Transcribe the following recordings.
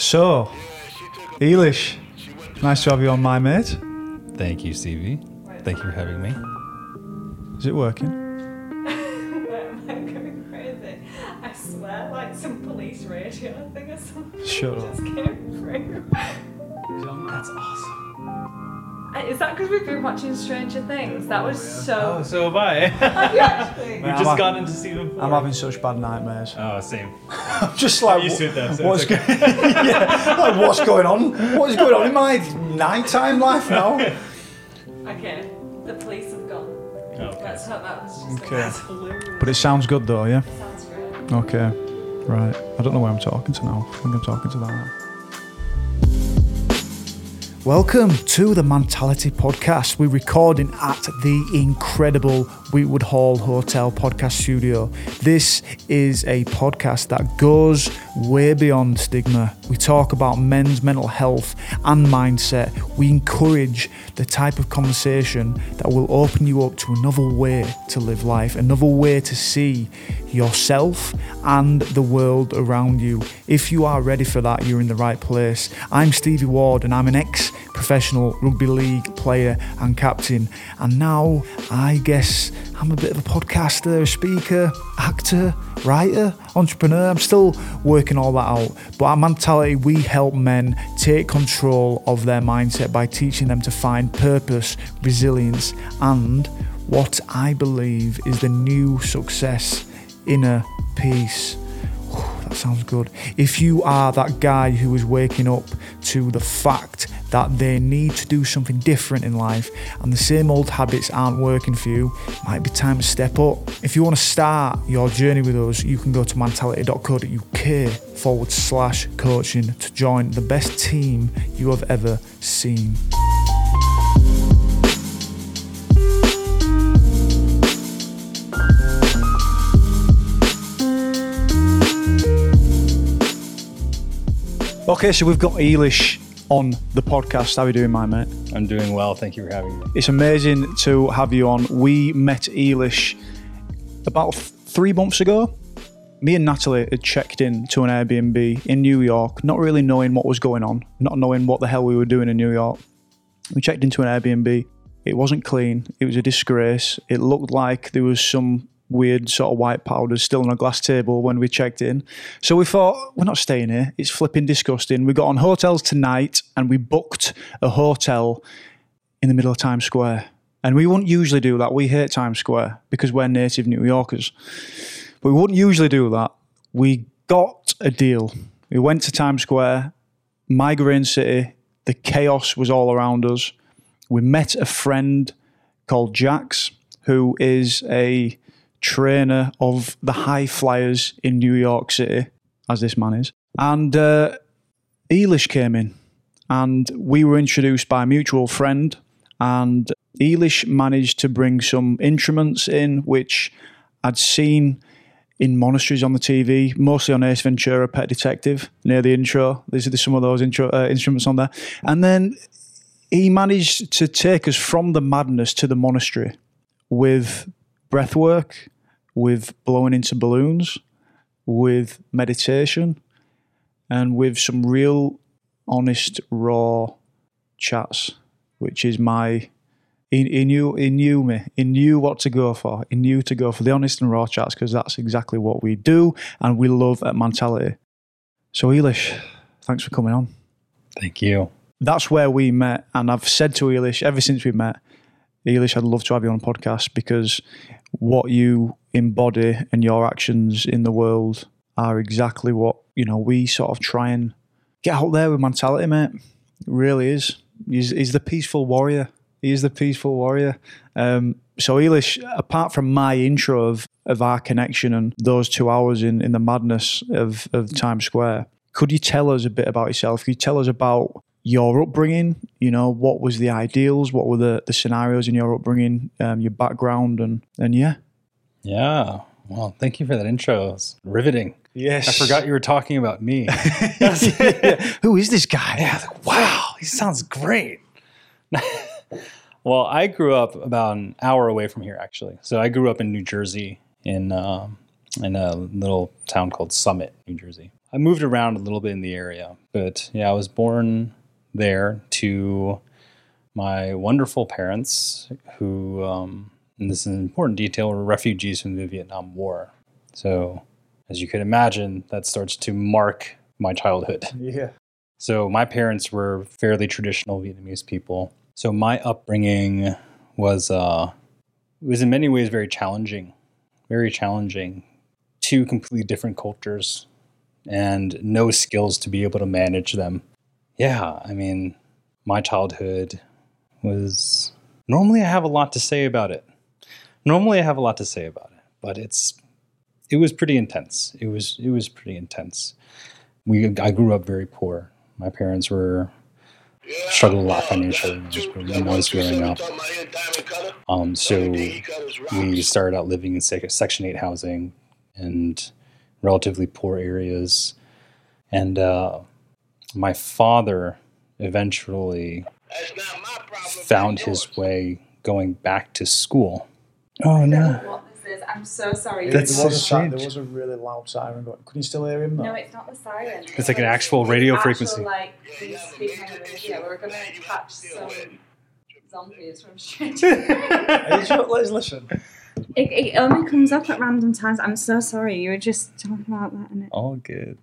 So, Eilish, nice to have you on, my mate. Thank you, Stevie. Thank you for having me. Is it working? I'm going crazy. I swear, like some police radio thing or something. Sure. Just came through. That's awesome. Is that because we've been watching Stranger Things? That was so... Oh, so have I. Have you actually? We've just gotten into season 4. I'm having such bad nightmares. Oh, same. I'm just like, what's going on? What is going on in my nighttime life now? Okay, the police have gone. Okay. Let's hope that was just okay. But it sounds good though, yeah? It sounds great. Okay, right. I don't know where I'm talking to now. I think I'm talking to that now. Welcome to the Mentality Podcast. We're recording at the incredible Weetwood Hall Hotel Podcast Studio. This is a podcast that goes way beyond stigma. We talk about men's mental health and mindset. We encourage the type of conversation that will open you up to another way to live life, another way to see yourself and the world around you. If you are ready for that, you're in the right place. I'm Stevie Ward, and I'm an ex-professional rugby league player and captain. And now, I guess, I'm a bit of a podcaster, a speaker, actor, writer, entrepreneur. I'm still working all that out. But at Mentality, we help men take control of their mindset by teaching them to find purpose, resilience, and what I believe is the new success, inner peace. That sounds good. If you are that guy who is waking up to the fact that they need to do something different in life and the same old habits aren't working for you, it might be time to step up. If you want to start your journey with us, you can go to mentality.co.uk/coaching to join the best team you have ever seen. Okay, so we've got Eilish on the podcast. How are you doing, my mate? I'm doing well. Thank you for having me. It's amazing to have you on. We met Eilish about 3 months ago. Me and Natalie had checked in to an Airbnb in New York, not really knowing what was going on, not knowing what the hell we were doing in New York. We checked into an Airbnb. It wasn't clean. It was a disgrace. It looked like there was some weird sort of white powder still on a glass table when we checked in. So we thought, we're not staying here. It's flipping disgusting. We got on Hotels Tonight and we booked a hotel in the middle of Times Square. And we wouldn't usually do that. We hate Times Square because we're native New Yorkers. But we wouldn't usually do that. We got a deal. We went to Times Square, migraine city. The chaos was all around us. We met a friend called Jax, who is a trainer of the high flyers in New York City, as this man is. And Eilish came in and we were introduced by a mutual friend, and Eilish managed to bring some instruments in which I'd seen in monasteries on the TV, mostly on Ace Ventura, Pet Detective, near the intro. There's some of those instruments on there. And then he managed to take us from the madness to the monastery with breath work, with blowing into balloons, with meditation, and with some real honest, raw chats, which is my... He knew to go for the honest and raw chats, because that's exactly what we do and we love at Mentality. So Eilish, thanks for coming on. Thank you. That's where we met, and I've said to Eilish ever since we met, Eilish, I'd love to have you on a podcast, because what you embody and your actions in the world are exactly what, you know, we sort of try and get out there with Mentality, mate. It really is. He's the peaceful warrior. He is the peaceful warrior. So Eilish, apart from my intro of our connection and those 2 hours in the madness of Times Square, could you tell us a bit about yourself? Could you tell us about your upbringing? You know, what was the ideals? What were the scenarios in your upbringing, your background, and yeah. Yeah. Well, thank you for that intro. It's riveting. Yes. I forgot you were talking about me. Who is this guy? Yeah, like, wow, he sounds great. Well, I grew up about an hour away from here, actually. So I grew up in New Jersey in a little town called Summit, New Jersey. I moved around a little bit in the area, But yeah, I was born there to my wonderful parents who, and this is an important detail, were refugees from the Vietnam War. So as you could imagine, that starts to mark my childhood. Yeah. So my parents were fairly traditional Vietnamese people. So my upbringing was in many ways very challenging. Two completely different cultures and no skills to be able to manage them. Yeah, I mean, my childhood was... Normally I have a lot to say about it, but it was pretty intense. It was pretty intense. I grew up very poor. My parents were... struggled a lot financially when I was growing up. So we started out living in Section 8 housing and relatively poor areas. And my father eventually found his way going back to school. Oh, no. I'm so sorry. There was a really loud siren going. Could you still hear him? Though? No, it's not the siren. It's like an actual radio frequency. Like, we're going to catch some zombies from shit. Let's listen. It only comes up at random times. I'm so sorry. You were just talking about that. And it... All good.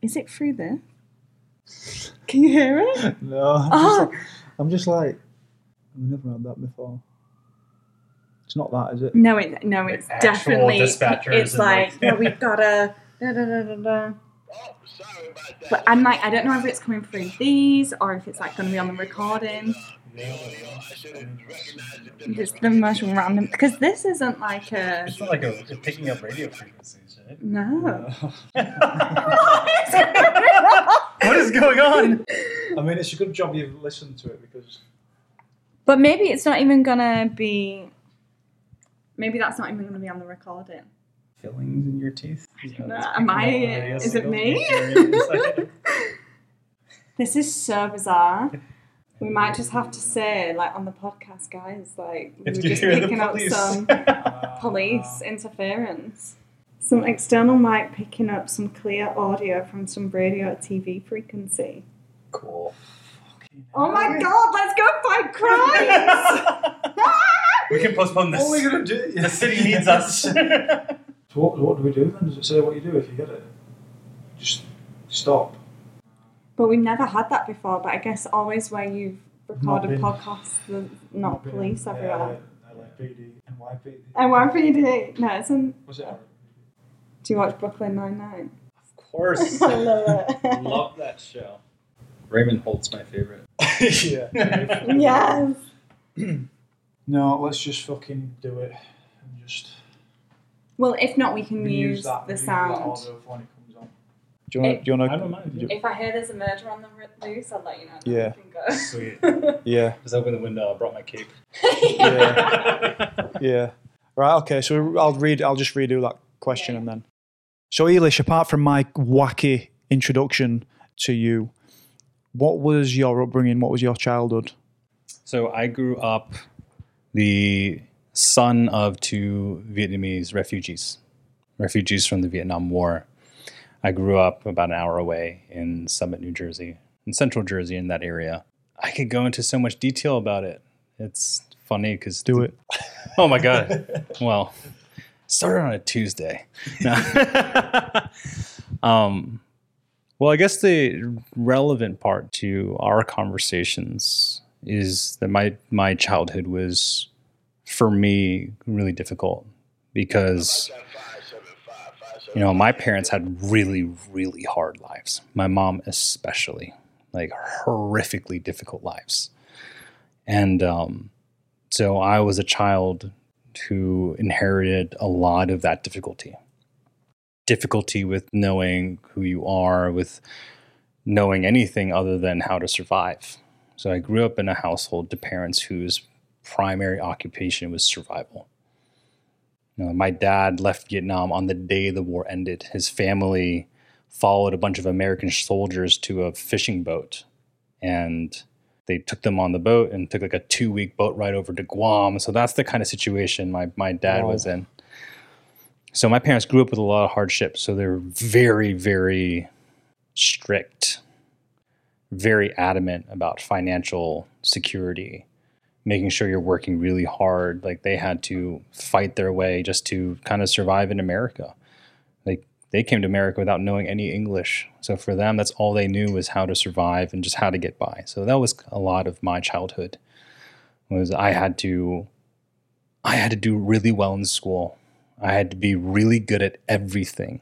Is it through there? Can you hear it? No. I'm just like, I've never had that before. It's not that, is it? No, it's definitely. It's like, yeah, we've got a. Da, da, da, da, da. Oh, sorry about that. But I'm like, I don't know if it's coming through these or if it's like going to be on the recording. It's the most random because this isn't like a. It's not like a picking up radio frequencies, right? No. What is going on? I mean, it's a good job you've listened to it because. But maybe it's not even gonna be. Maybe that's not even going to be on the recording. Fillings in your teeth? Is it me? This is so bizarre. We might just have to say, like, on the podcast, guys, like, we were just picking up some police interference. Some external mic picking up some clear audio from some radio or TV frequency. Cool. Oh, my God, let's go fight crimes! We can postpone this. All we're going to do. The city needs us. So what do we do then? Does it say what you do if you get it? Just stop. But we've never had that before, but I guess always where you've recorded podcasts, there's not police everywhere. LAPD, NYPD. NYPD. No, it's in... What's it? Do you watch Brooklyn Nine-Nine? Of course. I love it. Love that show. Raymond Holt's my favourite. Yeah. Yes. No, let's just fucking do it and just. Well, if not, we can use that, the sound. Do you want to? I don't mind. If I hear there's a murder on the loose, I'll let you know. Yeah. Go. Sweet. Yeah. Just open the window. I brought my cape. Yeah. Right. Okay. So I'll just redo that question and then. So Eilish, apart from my wacky introduction to you, what was your upbringing? What was your childhood? So I grew up. The son of two Vietnamese refugees from the Vietnam War. I grew up about an hour away in Summit, New Jersey, in central Jersey, in that area. I could go into so much detail about it. It's funny because... Do it. Oh, my God. Well, started on a Tuesday. No. Well, I guess the relevant part to our conversations is that my childhood was, for me, really difficult because, you know, my parents had really, really hard lives. My mom especially, like horrifically difficult lives. And so I was a child who inherited a lot of that difficulty with knowing who you are, with knowing anything other than how to survive. So I grew up in a household to parents whose primary occupation was survival. You know, my dad left Vietnam on the day the war ended. His family followed a bunch of American soldiers to a fishing boat. And they took them on the boat and took like a 2-week boat ride over to Guam. So that's the kind of situation my dad was in. So my parents grew up with a lot of hardship. So they're very, very strict very adamant about financial security, making sure you're working really hard. Like, they had to fight their way just to kind of survive in America. Like, they came to America without knowing any English. So for them, that's all they knew was how to survive and just how to get by. So that was a lot of my childhood, was I had to do really well in school. I had to be really good at everything.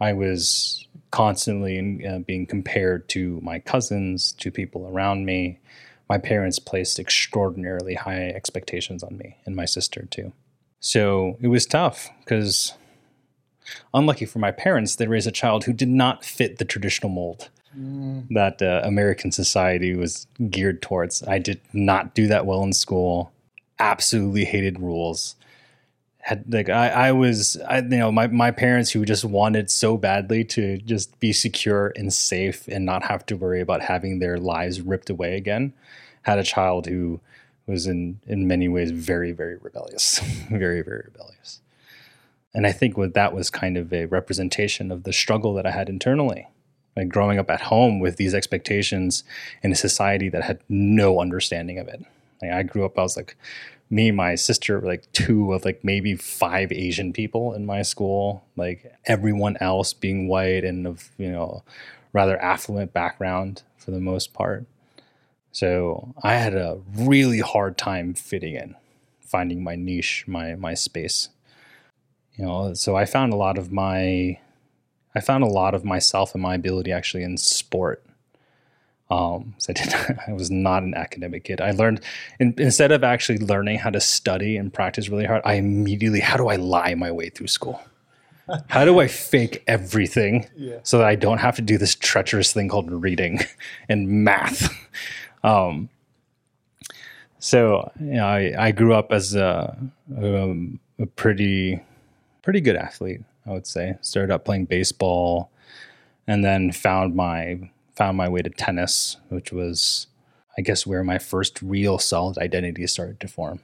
I was constantly being compared to my cousins, to people around me. My parents placed extraordinarily high expectations on me and my sister too. So it was tough because, unlucky for my parents, they raised a child who did not fit the traditional mold that American society was geared towards. I did not do that well in school. Absolutely hated rules. My parents who just wanted so badly to just be secure and safe and not have to worry about having their lives ripped away again, had a child who was in many ways very, very rebellious, very, very rebellious. And I think what that was kind of a representation of the struggle that I had internally, like growing up at home with these expectations in a society that had no understanding of it. Like, I grew up, I was like, me and my sister were like two of like maybe five Asian people in my school, like everyone else being white and of, you know, rather affluent background for the most part. So I had a really hard time fitting in, finding my niche, my space, you know. So I found a lot of myself and my ability actually in sport. So I was not an academic kid. I learned, instead of actually learning how to study and practice really hard, I immediately, how do I lie my way through school? How do I fake everything so that I don't have to do this treacherous thing called reading and math? So you know, I grew up as a pretty good athlete, I would say. Started out playing baseball and then found my way to tennis, which was, I guess, where my first real solid identity started to form.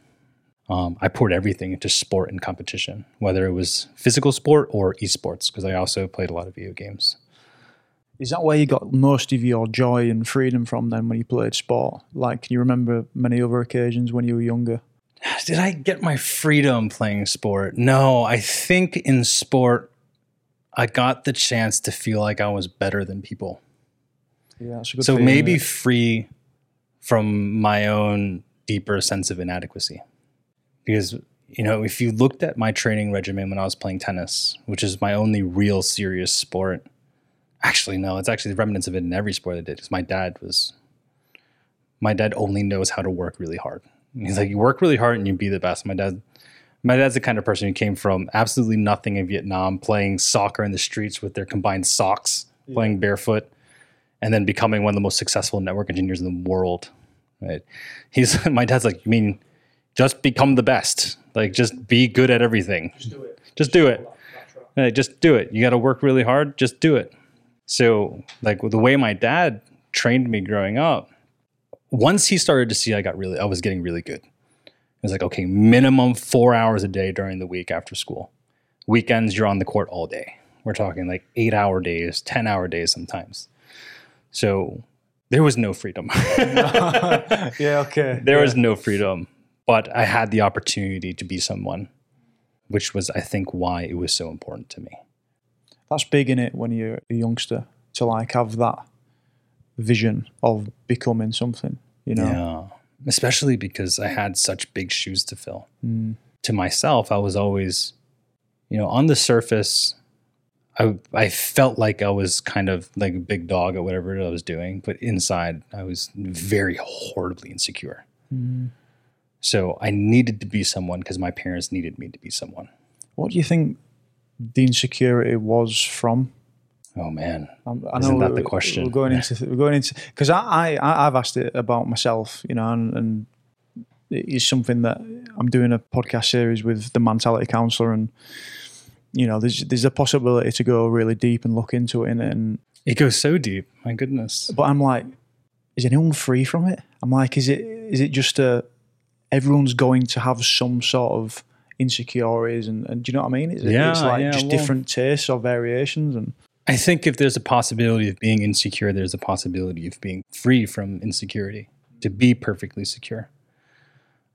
I poured everything into sport and competition, whether it was physical sport or esports, because I also played a lot of video games. Is that where you got most of your joy and freedom from then, when you played sport? Like, can you remember many other occasions when you were younger? Did I get my freedom playing sport? No, I think in sport, I got the chance to feel like I was better than people. Yeah, so feeling, maybe right? Free from my own deeper sense of inadequacy. Because, you know, if you looked at my training regimen when I was playing tennis, which is my only real serious sport, actually, no, it's actually the remnants of it in every sport I did. Because my dad only knows how to work really hard. He's like, you work really hard and you be the best. My dad's the kind of person who came from absolutely nothing in Vietnam, playing soccer in the streets with their combined socks, playing barefoot, and then becoming one of the most successful network engineers in the world, right? My dad's like, you mean just become the best? Like, just be good at everything. Just do it. Just do it. You got to work really hard. Just do it. So, like, the way my dad trained me growing up, once he started to see I was getting really good, it was like, okay, minimum 4 hours a day during the week after school. Weekends, you're on the court all day. We're talking like 8-hour days, 10-hour days sometimes. So there was no freedom. Yeah, okay. There was no freedom, but I had the opportunity to be someone, which was, I think, why it was so important to me. That's big, innit, when you're a youngster, to like have that vision of becoming something, you know? Yeah, especially because I had such big shoes to fill. To myself, I was always, you know, on the surface, I felt like I was kind of like a big dog at whatever I was doing, but inside I was very horribly insecure. So I needed to be someone because my parents needed me to be someone. What do you think the insecurity was from? Oh man, I know, isn't that the question? We're going into because I've asked it about myself, you know, and it's something that I'm doing a podcast series with the Mentality Counselor and. You know, there's a possibility to go really deep and look into it, and it goes so deep. My goodness! But I'm like, is anyone free from it? I'm like, is it just everyone's going to have some sort of insecurities, and do you know what I mean? It's different tastes or variations, and I think if there's a possibility of being insecure, there's a possibility of being free from insecurity, to be perfectly secure.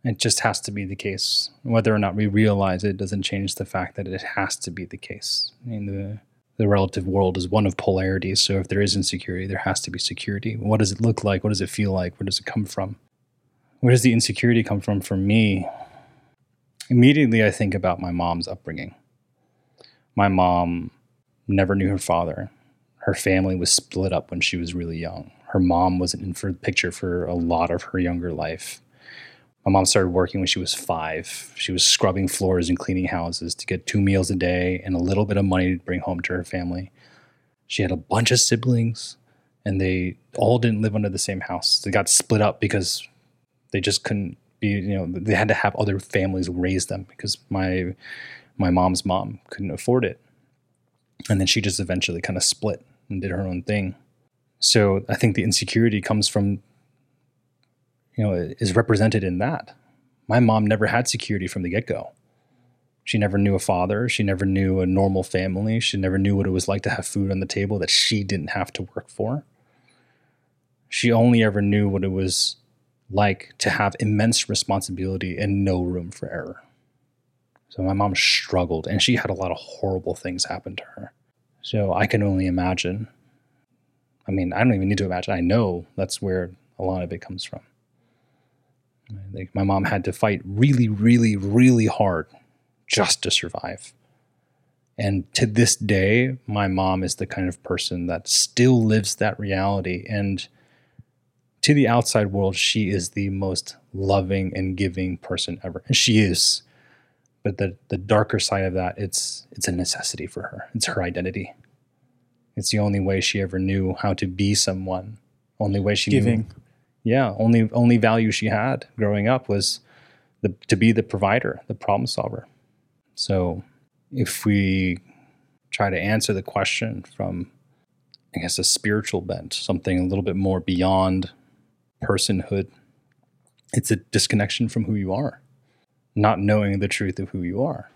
It just has to be the case. Whether or not we realize it doesn't change the fact that it has to be the case. I mean, the relative world is one of polarities. So if there is insecurity, there has to be security. What does it look like? What does it feel like? Where does it come from? Where does the insecurity come from for me? Immediately, I think about my mom's upbringing. My mom never knew her father. Her family was split up when she was really young. Her mom wasn't in the picture for a lot of her younger life. My mom started working when she was 5. She was scrubbing floors and cleaning houses to get 2 meals a day and a little bit of money to bring home to her family. She had a bunch of siblings, and they all didn't live under the same house. They got split up because they just couldn't be, they had to have other families raise them because my mom's mom couldn't afford it. And then she just eventually kind of split and did her own thing. So I think the insecurity comes from, is represented in that. My mom never had security from the get-go. She never knew a father. She never knew a normal family. She never knew what it was like to have food on the table that she didn't have to work for. She only ever knew what it was like to have immense responsibility and no room for error. So my mom struggled, and she had a lot of horrible things happen to her. So I can only imagine. I mean, I don't even need to imagine. I know that's where a lot of it comes from. I think my mom had to fight really, really, really hard just to survive. And to this day, my mom is the kind of person that still lives that reality. And to the outside world, she is the most loving and giving person ever. And she is. But the darker side of that, it's a necessity for her. It's her identity. It's the only way she ever knew how to be someone. Only way she giving. Knew, yeah. Only value she had growing up was to be the provider, the problem solver. So if we try to answer the question from, I guess, a spiritual bent, something a little bit more beyond personhood, it's a disconnection from who you are. Not knowing the truth of who you are.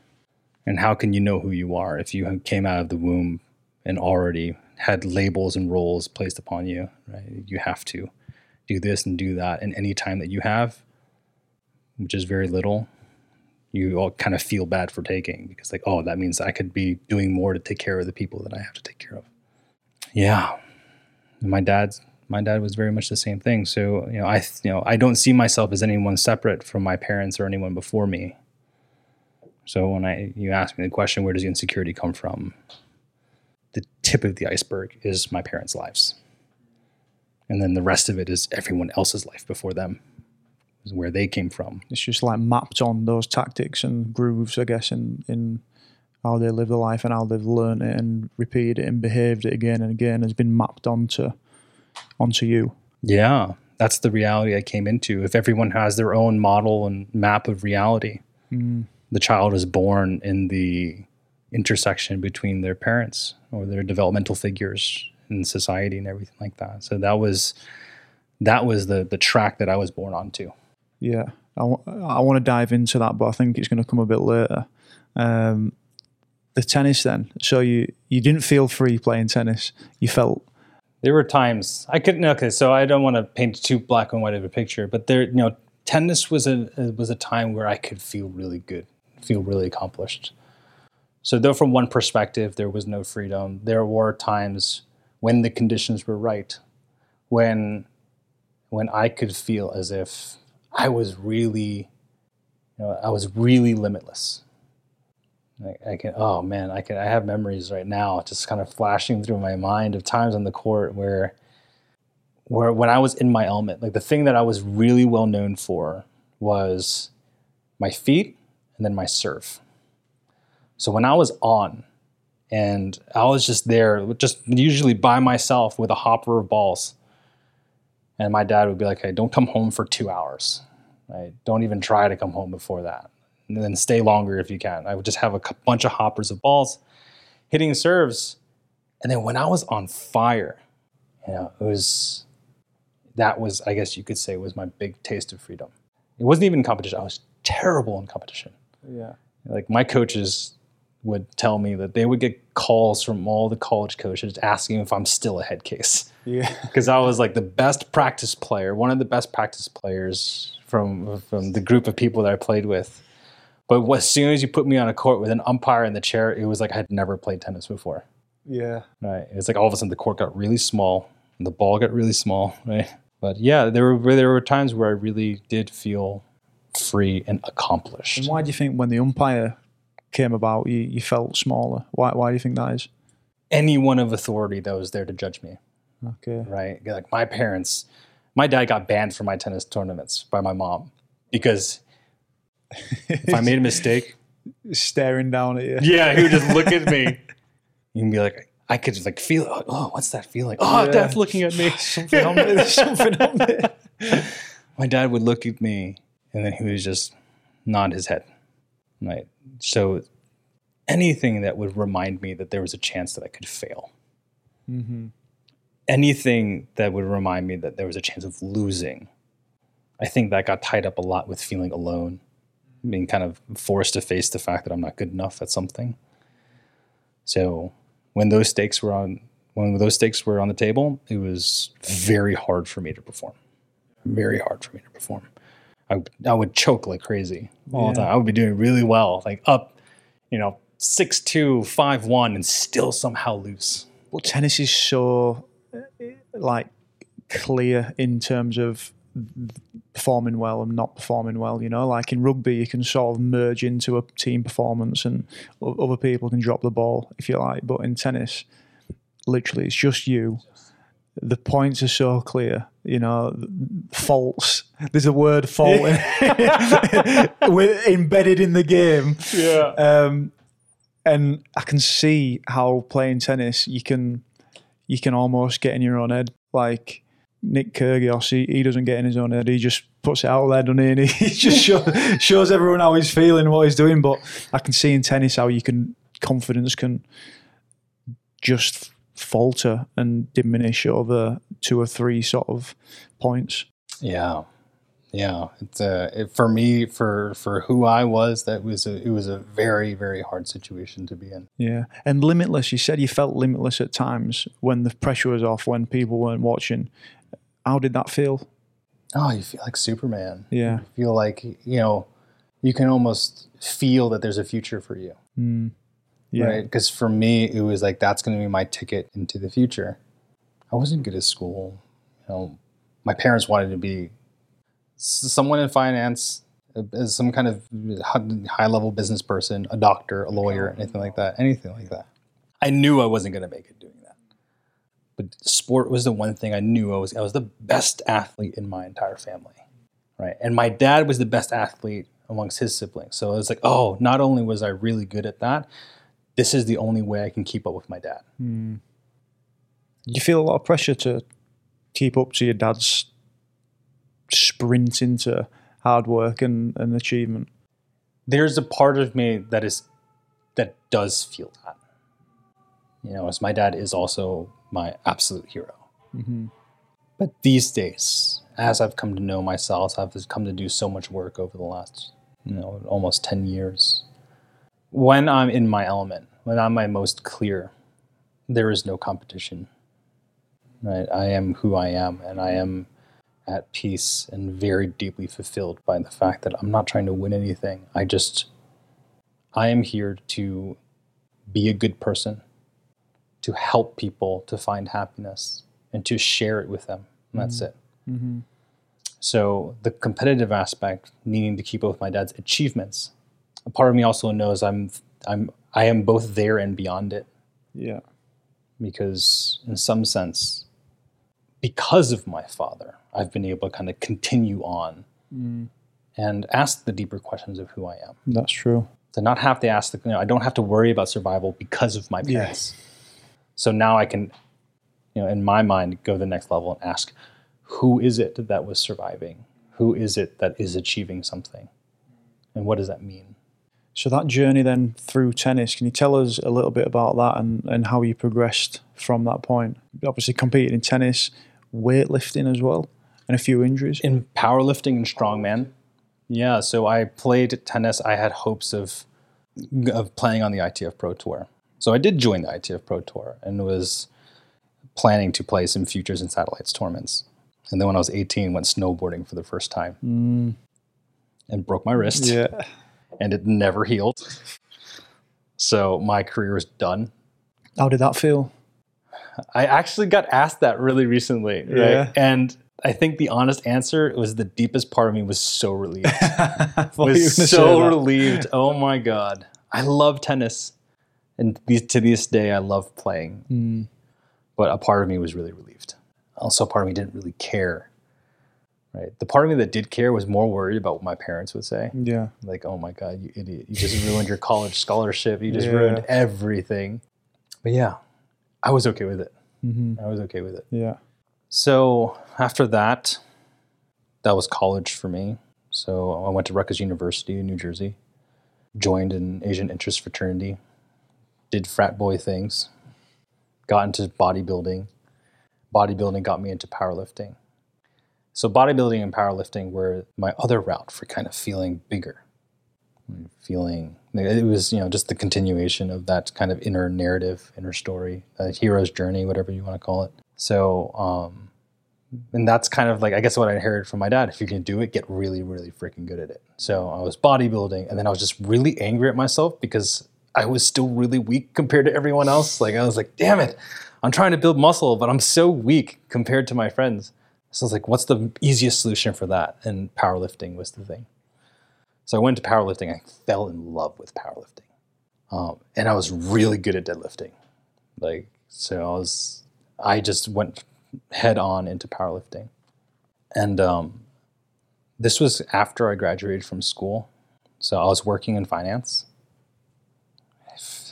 And how can you know who you are if you came out of the womb and already had labels and roles placed upon you, right? You have to do this and do that. And any time that you have, which is very little, you all kind of feel bad for taking because like, oh, that means I could be doing more to take care of the people that I have to take care of. Yeah. And my dad was very much the same thing. So, I don't see myself as anyone separate from my parents or anyone before me. So when you ask me the question, where does the insecurity come from? The tip of the iceberg is my parents' lives. And then the rest of it is everyone else's life before them, is where they came from. It's just like mapped on those tactics and grooves, I guess, in how they live their life and how they've learned it and repeated it and behaved it again and again has been mapped onto you. Yeah, that's the reality I came into. If everyone has their own model and map of reality, the child is born in the intersection between their parents or their developmental figures in society and everything like that. So that was the track that I was born onto. Yeah, I want to dive into that, but I think it's going to come a bit later. The tennis then. So you didn't feel free playing tennis. You felt... There were times I couldn't. Okay, so I don't want to paint too black and white of a picture, but there, tennis was a time where I could feel really good, feel really accomplished. So though from one perspective there was no freedom, there were times when the conditions were right, when I could feel as if I was really, I was really limitless. I have memories right now just kind of flashing through my mind of times on the court where when I was in my element, like the thing that I was really well known for was my feet and then my serve. So when I was on and I was just there, just usually by myself with a hopper of balls, and my dad would be like, hey, don't come home for 2 hours. Right? Don't even try to come home before that. And then stay longer if you can. I would just have a bunch of hoppers of balls hitting serves. And then when I was on fire, that was, I guess you could say, was my big taste of freedom. It wasn't even competition. I was terrible in competition. Yeah. Like my coaches would tell me that they would get calls from all the college coaches asking if I'm still a head case. Yeah. Because I was like the best practice player, one of the best practice players from the group of people that I played with. But as soon as you put me on a court with an umpire in the chair, it was like I had never played tennis before. Yeah. Right. It's like all of a sudden the court got really small and the ball got really small. Right. But yeah, there were times where I really did feel free and accomplished. And why do you think when the umpire came about, you felt smaller? Why do you think that is? Anyone of authority that was there to judge me. Okay. Right. Like my parents, my dad got banned from my tennis tournaments by my mom because if I made a mistake, staring down at you. Yeah, he would just look at me. You can be like, I could just like feel, oh, what's that feeling? Oh, yeah. Dad's looking at me. Something on me. There's something on me. My dad would look at me and then he would just nod his head. Right. So anything that would remind me that there was a chance that I could fail. Mm-hmm. Anything that would remind me that there was a chance of losing. I think that got tied up a lot with feeling alone, being kind of forced to face the fact that I'm not good enough at something. So when those stakes were on the table, it was very hard for me to perform. Very hard for me to perform. I would choke like crazy all the time. I would be doing really well, like up, 6-2, 5-1, and still somehow lose. Well, tennis is so like clear in terms of performing well and not performing well, like in rugby you can sort of merge into a team performance and other people can drop the ball if you like, but in tennis literally it's just you. The points are so clear, faults, there's a word fault embedded in the game. And I can see how playing tennis you can almost get in your own head. Like Nick Kyrgios, he doesn't get in his own head. He just puts it out there, doesn't he? And he just shows everyone how he's feeling, what he's doing. But I can see in tennis how confidence can just falter and diminish over 2 or 3 sort of points. Yeah, yeah. It's for me, for who I was, it was a very, very hard situation to be in. Yeah, and limitless. You said you felt limitless at times when the pressure was off, when people weren't watching. How did that feel? Oh, you feel like Superman. Yeah. You feel like, you can almost feel that there's a future for you. Mm. Yeah. Right? Because for me, it was like, that's going to be my ticket into the future. I wasn't good at school. My parents wanted to be someone in finance, some kind of high-level business person, a doctor, a lawyer, anything like that. I knew I wasn't going to make it doing that. But sport was the one thing I knew I was the best athlete in my entire family, right? And my dad was the best athlete amongst his siblings. So I was like, oh, not only was I really good at that, this is the only way I can keep up with my dad. Mm. You feel a lot of pressure to keep up to your dad's sprint into hard work and achievement? There's a part of me that does feel that. As my dad is also my absolute hero. Mm-hmm. But these days, as I've come to know myself, I've come to do so much work over the last, almost 10 years. When I'm in my element, when I'm my most clear, there is no competition. Right? I am who I am, and I am at peace and very deeply fulfilled by the fact that I'm not trying to win anything. I am here to be a good person, to help people to find happiness and to share it with them. And that's it. Mm-hmm. So the competitive aspect, needing to keep up with my dad's achievements, a part of me also knows I am both there and beyond it. Yeah. Because in some sense, because of my father, I've been able to kind of continue on and ask the deeper questions of who I am. That's true. To not have to ask I don't have to worry about survival because of my parents. Yes. So now I can, in my mind, go to the next level and ask, who is it that was surviving? Who is it that is achieving something? And what does that mean? So that journey then through tennis, can you tell us a little bit about that and how you progressed from that point? Obviously competing in tennis, weightlifting as well, and a few injuries. In powerlifting and strongman. Yeah, so I played tennis. I had hopes of of playing on the ITF Pro Tour. So I did join the ITF Pro Tour and was planning to play some Futures and Satellites tournaments. And then when I was 18, went snowboarding for the first time and broke my wrist. Yeah. And it never healed. So my career was done. How did that feel? I actually got asked that really recently. Right? Yeah. And I think the honest answer was the deepest part of me was so relieved. Oh my God. I love tennis. And to this day, I love playing. But a part of me was really relieved. Also, a part of me didn't really care. Right? The part of me that did care was more worried about what my parents would say. Yeah. Like, oh my God, you idiot. You just ruined your college scholarship. You just ruined everything. But yeah, I was okay with it. Mm-hmm. I was okay with it. Yeah. So after that, that was college for me. So I went to Rutgers University in New Jersey, joined an Asian interest fraternity, did frat boy things, got into bodybuilding. Bodybuilding got me into powerlifting. So bodybuilding and powerlifting were my other route for kind of feeling bigger. It was, just the continuation of that kind of inner narrative, inner story, a hero's journey, whatever you want to call it. So, and that's kind of like, I guess what I inherited from my dad. If you can do it, get really, really freaking good at it. So I was bodybuilding, and then I was just really angry at myself because I was still really weak compared to everyone else. Like, I was like, damn it, I'm trying to build muscle, but I'm so weak compared to my friends. So I was like, what's the easiest solution for that? And powerlifting was the thing. So I went to powerlifting. I fell in love with powerlifting. And I was really good at deadlifting. I just went head on into powerlifting. And this was after I graduated from school. So I was working in finance. I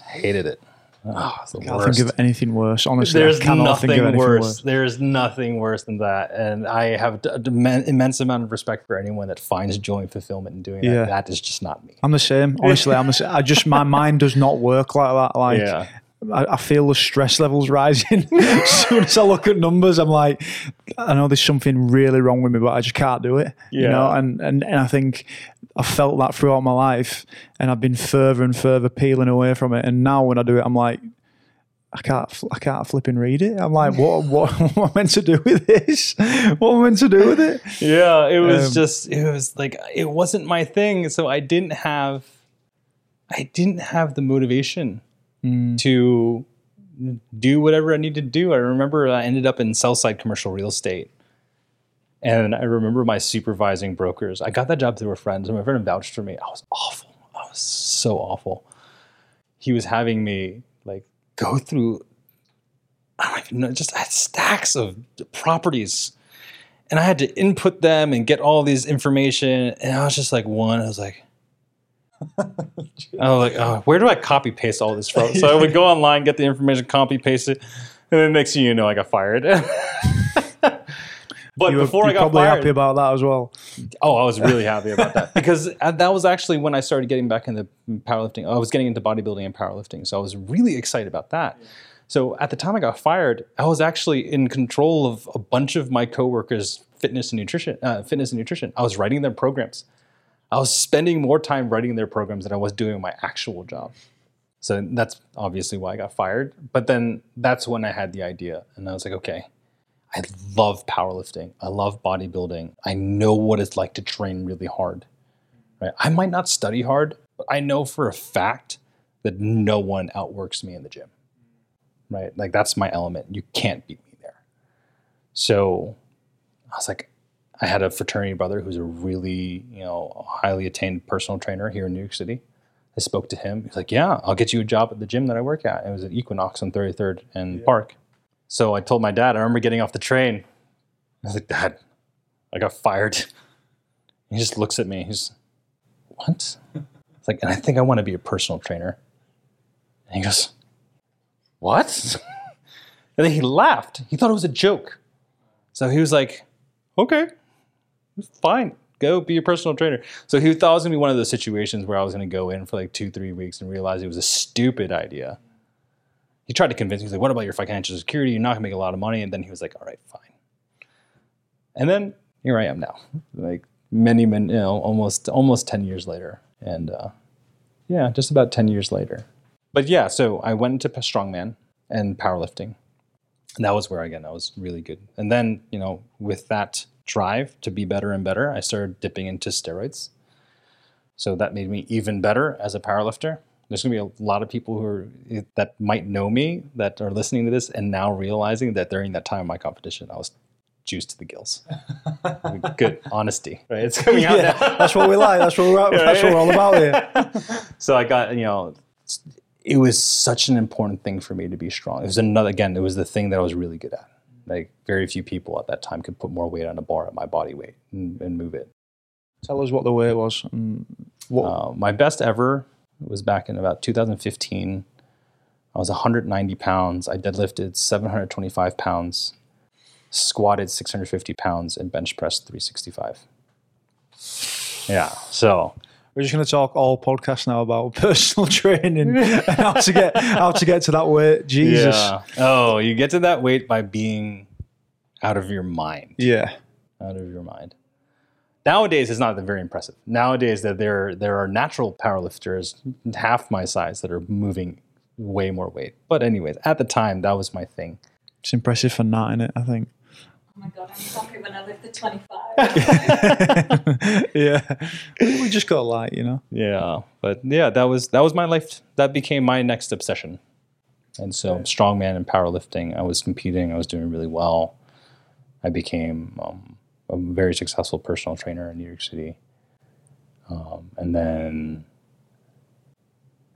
hated it. Oh, I can't think of anything worse. Honestly, there's nothing worse. There's nothing worse than that. And I have an immense amount of respect for anyone that finds joy and fulfillment in doing that. Yeah. That is just not me. I'm the same. Honestly, I'm the same. I just, my mind does not work like that. I feel the stress levels rising. As soon as I look at numbers, I'm like, I know there's something really wrong with me, but I just can't do it. Yeah. You know, and I think I felt that throughout my life, and I've been further and further peeling away from it. And now when I do it, I'm like, I can't flipping read it. I'm like, what am I meant to do with this? What am I meant to do with it? Yeah, it was it wasn't my thing. So I didn't have the motivation to do whatever I needed to do. I remember I ended up in Southside commercial real estate. And I remember my supervising brokers. I got that job through a friend, and my friend vouched for me. I was awful. I was so awful. He was having me go through, I don't even know, just stacks of properties. And I had to input them and get all these information. And I was just where do I copy paste all this from? So I would go online, get the information, copy paste it, and then next thing you know, I got fired. But before I got fired, probably happy about that as well. Oh, I was really happy about that because that was actually when I started getting back into powerlifting. I was getting into bodybuilding and powerlifting, so I was really excited about that. Yeah. So at the time I got fired, I was actually in control of a bunch of my coworkers' fitness and nutrition. I was writing their programs. I was spending more time writing their programs than I was doing my actual job. So that's obviously why I got fired. But then that's when I had the idea. And I was like, okay, I love powerlifting. I love bodybuilding. I know what it's like to train really hard. Right? I might not study hard, but I know for a fact that no one outworks me in the gym. Right? Like, that's my element. You can't beat me there. So I was like, I had a fraternity brother who's a really, highly attained personal trainer here in New York City. I spoke to him. He's like, yeah, I'll get you a job at the gym that I work at. It was at Equinox on 33rd and Park. So I told my dad, I remember getting off the train. I was like, Dad, I got fired. He just looks at me. He's, what? It's like, and I think I want to be a personal trainer. And he goes, what? And then he laughed. He thought it was a joke. So he was like, okay. Fine. Go be a personal trainer. So he thought it was going to be one of those situations where I was going to go in for 2-3 weeks and realize it was a stupid idea. He tried to convince me. He was like, what about your financial security? You're not going to make a lot of money. And then he was like, all right, fine. And then here I am now, almost 10 years later. And Yeah, just about 10 years later. But yeah, so I went into strongman and powerlifting. And that was where, again, I was really good. And then, you know, with that drive to be better and better, I started dipping into steroids. So that made me even better as a powerlifter. There's going to be a lot of people who are, that might know me that are listening to this and now realizing that during that time of my competition, I was juiced to the gills. Good honesty, right? It's coming out now. That's what we like. That's what we're all about here. So I got, you know, it was such an important thing for me to be strong. It was another, again, it was the thing that I was really good at. Like very few people at that time could put more weight on a bar at my body weight and move it. Tell us what the weight was. My best ever was back in about 2015. I was 190 pounds. I deadlifted 725 pounds, squatted 650 pounds, and bench pressed 365. Yeah, so... We're just going to talk all podcasts now about personal training and how to get to that weight. Jesus. Yeah. Oh, you get to that weight by being out of your mind. Yeah. Out of your mind. Nowadays, it's not very impressive. Nowadays, that there are natural powerlifters half my size that are moving way more weight. But anyways, at the time, that was my thing. It's impressive for not in it, I think. Oh my God, I'm happy when I lifted 25. Yeah. We just got light, you know? Yeah. But yeah, that was my life. That became my next obsession. And so strongman and powerlifting, I was competing. I was doing really well. I became a very successful personal trainer in New York City. And then...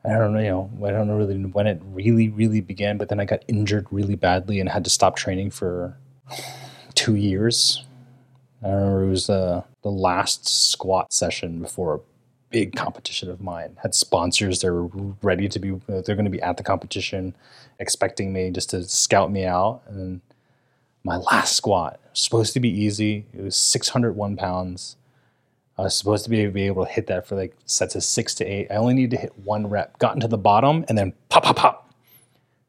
I don't know really when it really, really began, but then I got injured really badly and had to stop training for 2 years. I remember it was the last squat session before a big competition of mine. Had sponsors, they were ready to be, they're going to be at the competition, expecting me just to scout me out. And then my last squat, supposed to be easy, it was 601 pounds. I was supposed to be able to hit that for like sets of 6 to 8. I only needed to hit one rep. Got into the bottom and then pop, pop, pop.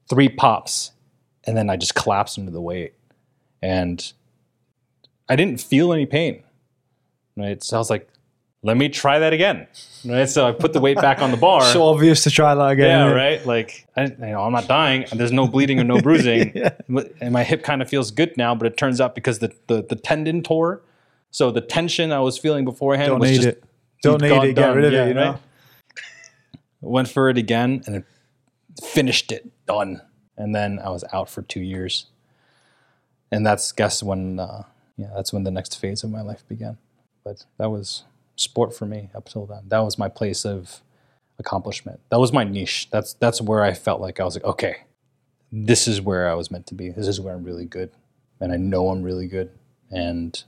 3 pops. And then I just collapsed into the weight. And I didn't feel any pain. Right? So I was like, let me try that again. Right? So I put the weight back on the bar. So obvious to try that again. Yeah, right? Like, I'm not dying. There's no bleeding or no bruising. Yeah. And my hip kind of feels good now. But it turns out because the tendon tore. So the tension I was feeling beforehand was just... Don't need it. Get rid of it, you know? Right? Went for it again and finished it. Done. And then I was out for 2 years. And that's when the next phase of my life began. But that was sport for me up till then. That was my place of accomplishment. That was my niche. That's where I felt like I was like, okay, this is where I was meant to be. This is where I'm really good. And I know I'm really good. And...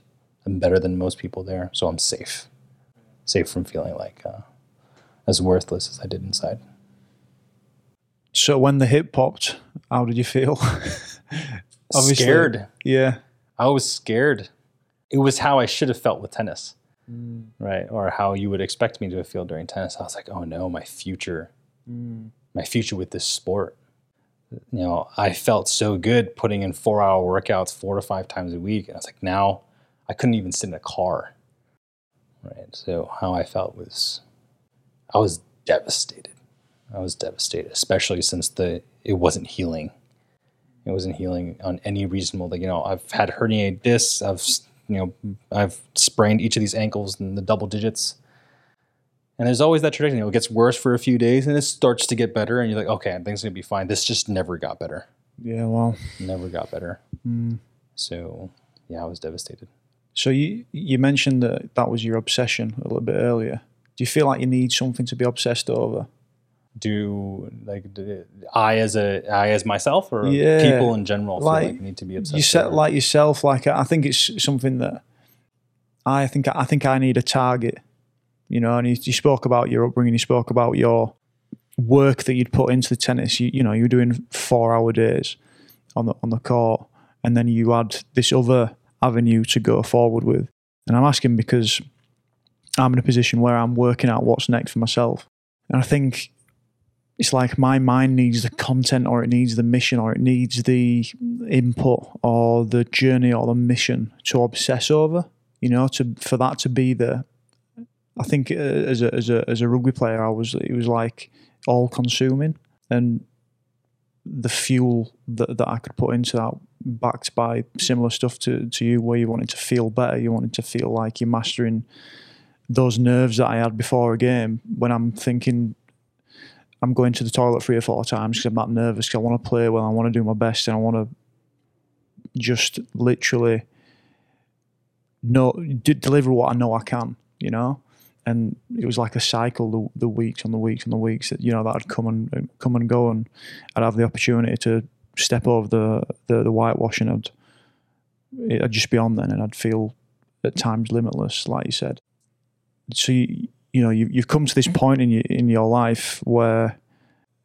I'm better than most people there, so I'm safe. Safe from feeling like as worthless as I did inside. So when the hip popped, how did you feel? Scared. Yeah. I was scared. It was how I should have felt with tennis, right? Or how you would expect me to feel during tennis. I was like, oh no, my future. My future with this sport. You know, I felt so good putting in 4-hour workouts 4 to 5 times a week. And I was like, now... I couldn't even sit in a car, right? So how I felt was, I was devastated. Especially since it wasn't healing. It wasn't healing on any reasonable, like, you know, I've had herniated discs. I've sprained each of these ankles in the double digits. And there's always that trajectory. You know, it gets worse for a few days and it starts to get better. And you're like, okay, things are going to be fine. This just never got better. Yeah, well. Never got better. So, yeah, I was devastated. So you mentioned that was your obsession a little bit earlier. Do you feel like you need something to be obsessed over? I as myself or people in general feel like need to be obsessed? You set over? Like yourself. Like I think it's something that I think I need a target. You know, and you spoke about your upbringing. You spoke about your work that you'd put into the tennis. You know, you were doing 4-hour days on the court, and then you had this other avenue to go forward with. And I'm asking because I'm in a position where I'm working out what's next for myself. And I think it's like my mind needs the content, or it needs the mission, or it needs the input or the journey or the mission to obsess over, you know, for that to be the I think as a rugby player, it was like all consuming, and the fuel that I could put into that, backed by similar stuff to you, where you wanted to feel better, you wanted to feel like you're mastering those nerves that I had before a game. When I'm thinking I'm going to the toilet 3 or 4 times because I'm that nervous, because I want to play well, I want to do my best, and I want to just literally deliver what I know I can, you know? And it was like a cycle, the weeks and the weeks and the weeks that, you know, that would come and go, and I'd have the opportunity to step over the whitewash, and I'd just be on then, and I'd feel at times limitless, like you said. So you've come to this point in your life where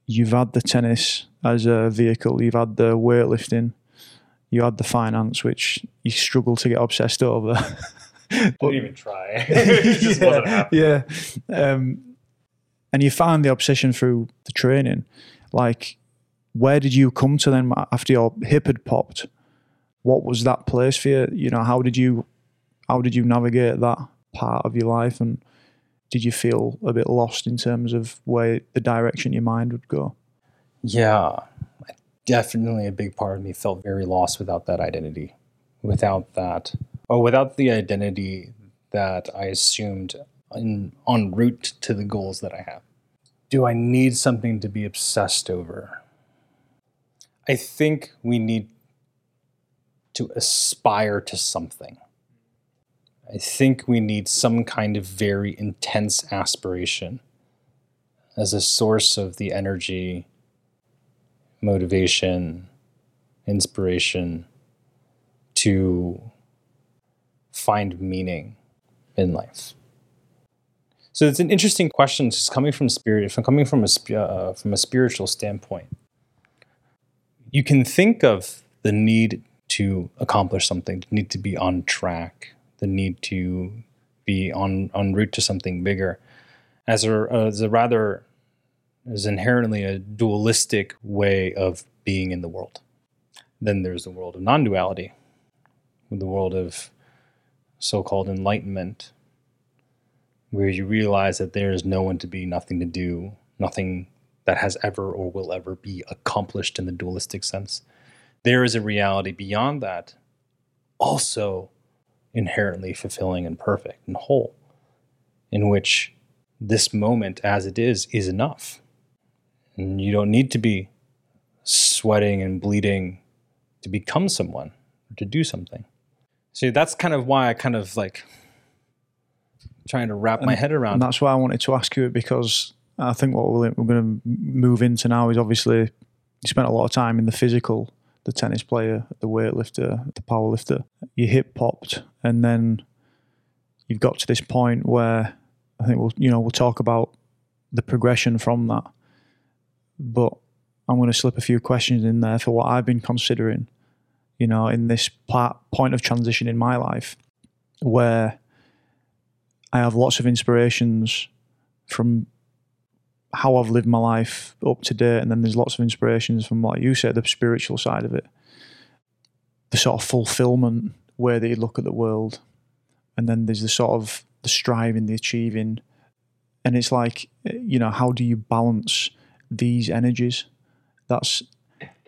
you've had the tennis as a vehicle, you've had the weightlifting, you had the finance, which you struggle to get obsessed over. I didn't even try. It just wasn't happening. Yeah. And you found the obsession through the training. Like, where did you come to then after your hip had popped? What was that place for you? You know, how did you navigate that part of your life? And did you feel a bit lost in terms of where the direction your mind would go? Yeah, definitely a big part of me felt very lost without that identity, without the identity that I assumed en route to the goals that I have. Do I need something to be obsessed over? I think we need to aspire to something. I think we need some kind of very intense aspiration as a source of the energy, motivation, inspiration to find meaning in life. So it's an interesting question, just coming from spirit, coming from a spiritual standpoint. You can think of the need to accomplish something, the need to be on track, the need to be en route to something bigger, as inherently a dualistic way of being in the world. Then there's the world of non-duality, the world of so-called enlightenment, where you realize that there is no one to be, nothing to do, nothing that has ever or will ever be accomplished in the dualistic sense. There is a reality beyond that, also inherently fulfilling and perfect and whole, in which this moment as it is enough. And you don't need to be sweating and bleeding to become someone or to do something. So that's kind of why I kind of like trying to wrap my head around. And that's why I wanted to ask you it, because I think what we're going to move into now is, obviously you spent a lot of time in the physical, the tennis player, the weightlifter, the powerlifter. Your hip popped, and then you've got to this point where I think we'll talk about the progression from that. But I'm going to slip a few questions in there for what I've been considering, you know, in this point of transition in my life, where I have lots of inspirations from how I've lived my life up to date, and then there's lots of inspirations from what you said, the spiritual side of it, the sort of fulfillment way that you look at the world, and then there's the sort of the striving, the achieving, and it's like, you know, how do you balance these energies? That's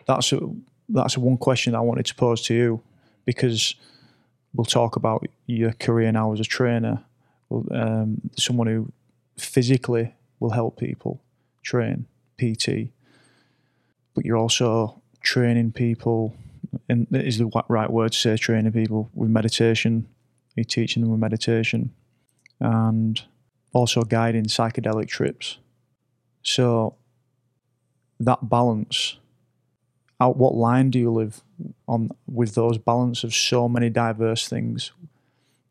one question that I wanted to pose to you, because we'll talk about your career now as a trainer, someone who physically will help people train, PT, but you're also training people, and is the right word to say training people, with meditation. You're teaching them with meditation, and also guiding psychedelic trips. So that balance, out what line do you live on with those balance of so many diverse things?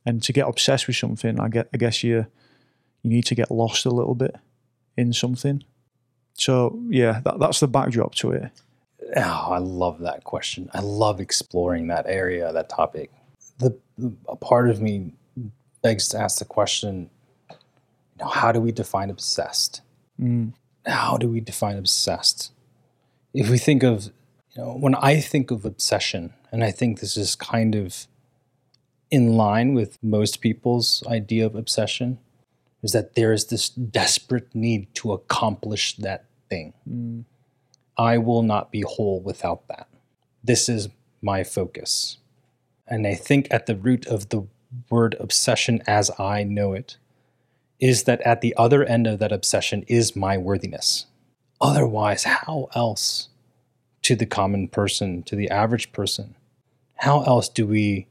And to get obsessed with something, I guess you need to get lost a little bit in something. So yeah, that's the backdrop to it. Oh, I love that question. I love exploring that area, that topic. A part of me begs to ask the question, you know, how do we define obsessed? Mm. How do we define obsessed? If we think of, you know, when I think of obsession, and I think this is kind of in line with most people's idea of obsession, is that there is this desperate need to accomplish that thing. Mm. I will not be whole without that. This is my focus. And I think at the root of the word obsession as I know it is that at the other end of that obsession is my worthiness. Otherwise, how else to the common person, to the average person, how else do we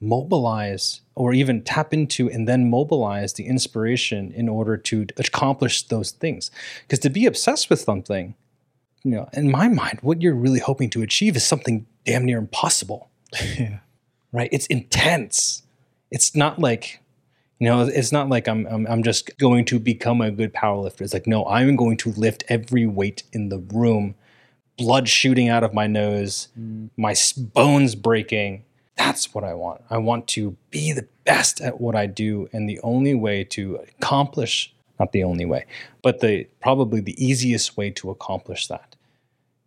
mobilize or even tap into and then mobilize the inspiration in order to accomplish those things? Because to be obsessed with something, you know, in my mind, what you're really hoping to achieve is something damn near impossible. Yeah. Right? It's intense. It's not like, you know, it's not like I'm just going to become a good powerlifter. It's like, no, I'm going to lift every weight in the room, blood shooting out of my nose, my bones breaking. That's what I want. I want to be the best at what I do. And the only way to accomplish, not the only way, but the probably the easiest way to accomplish that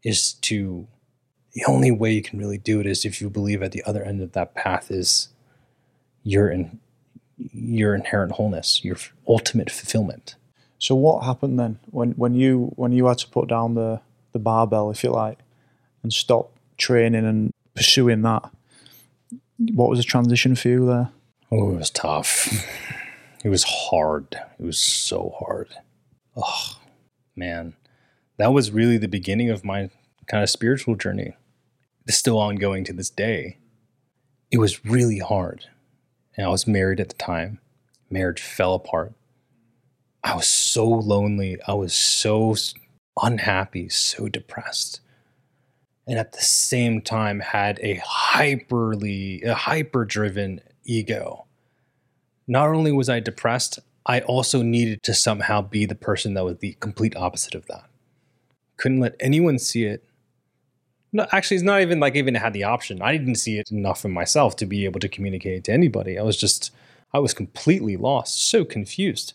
is to, the only way you can really do it is if you believe at the other end of that path is your inherent wholeness, your ultimate fulfillment. So what happened then when you had to put down the barbell, if you like, and stop training and pursuing that? What was the transition for you there? Oh, it was tough. It was hard. It was so hard. Oh, man. That was really the beginning of my kind of spiritual journey. It's still ongoing to this day. It was really hard. And I was married at the time. Marriage fell apart. I was so lonely. I was so unhappy, so depressed. And at the same time had a hyper-driven ego. Not only was I depressed, I also needed to somehow be the person that was the complete opposite of that. Couldn't let anyone see it. No, actually, it's not even like I even had the option. I didn't see it enough in myself to be able to communicate it to anybody. I was completely lost, so confused.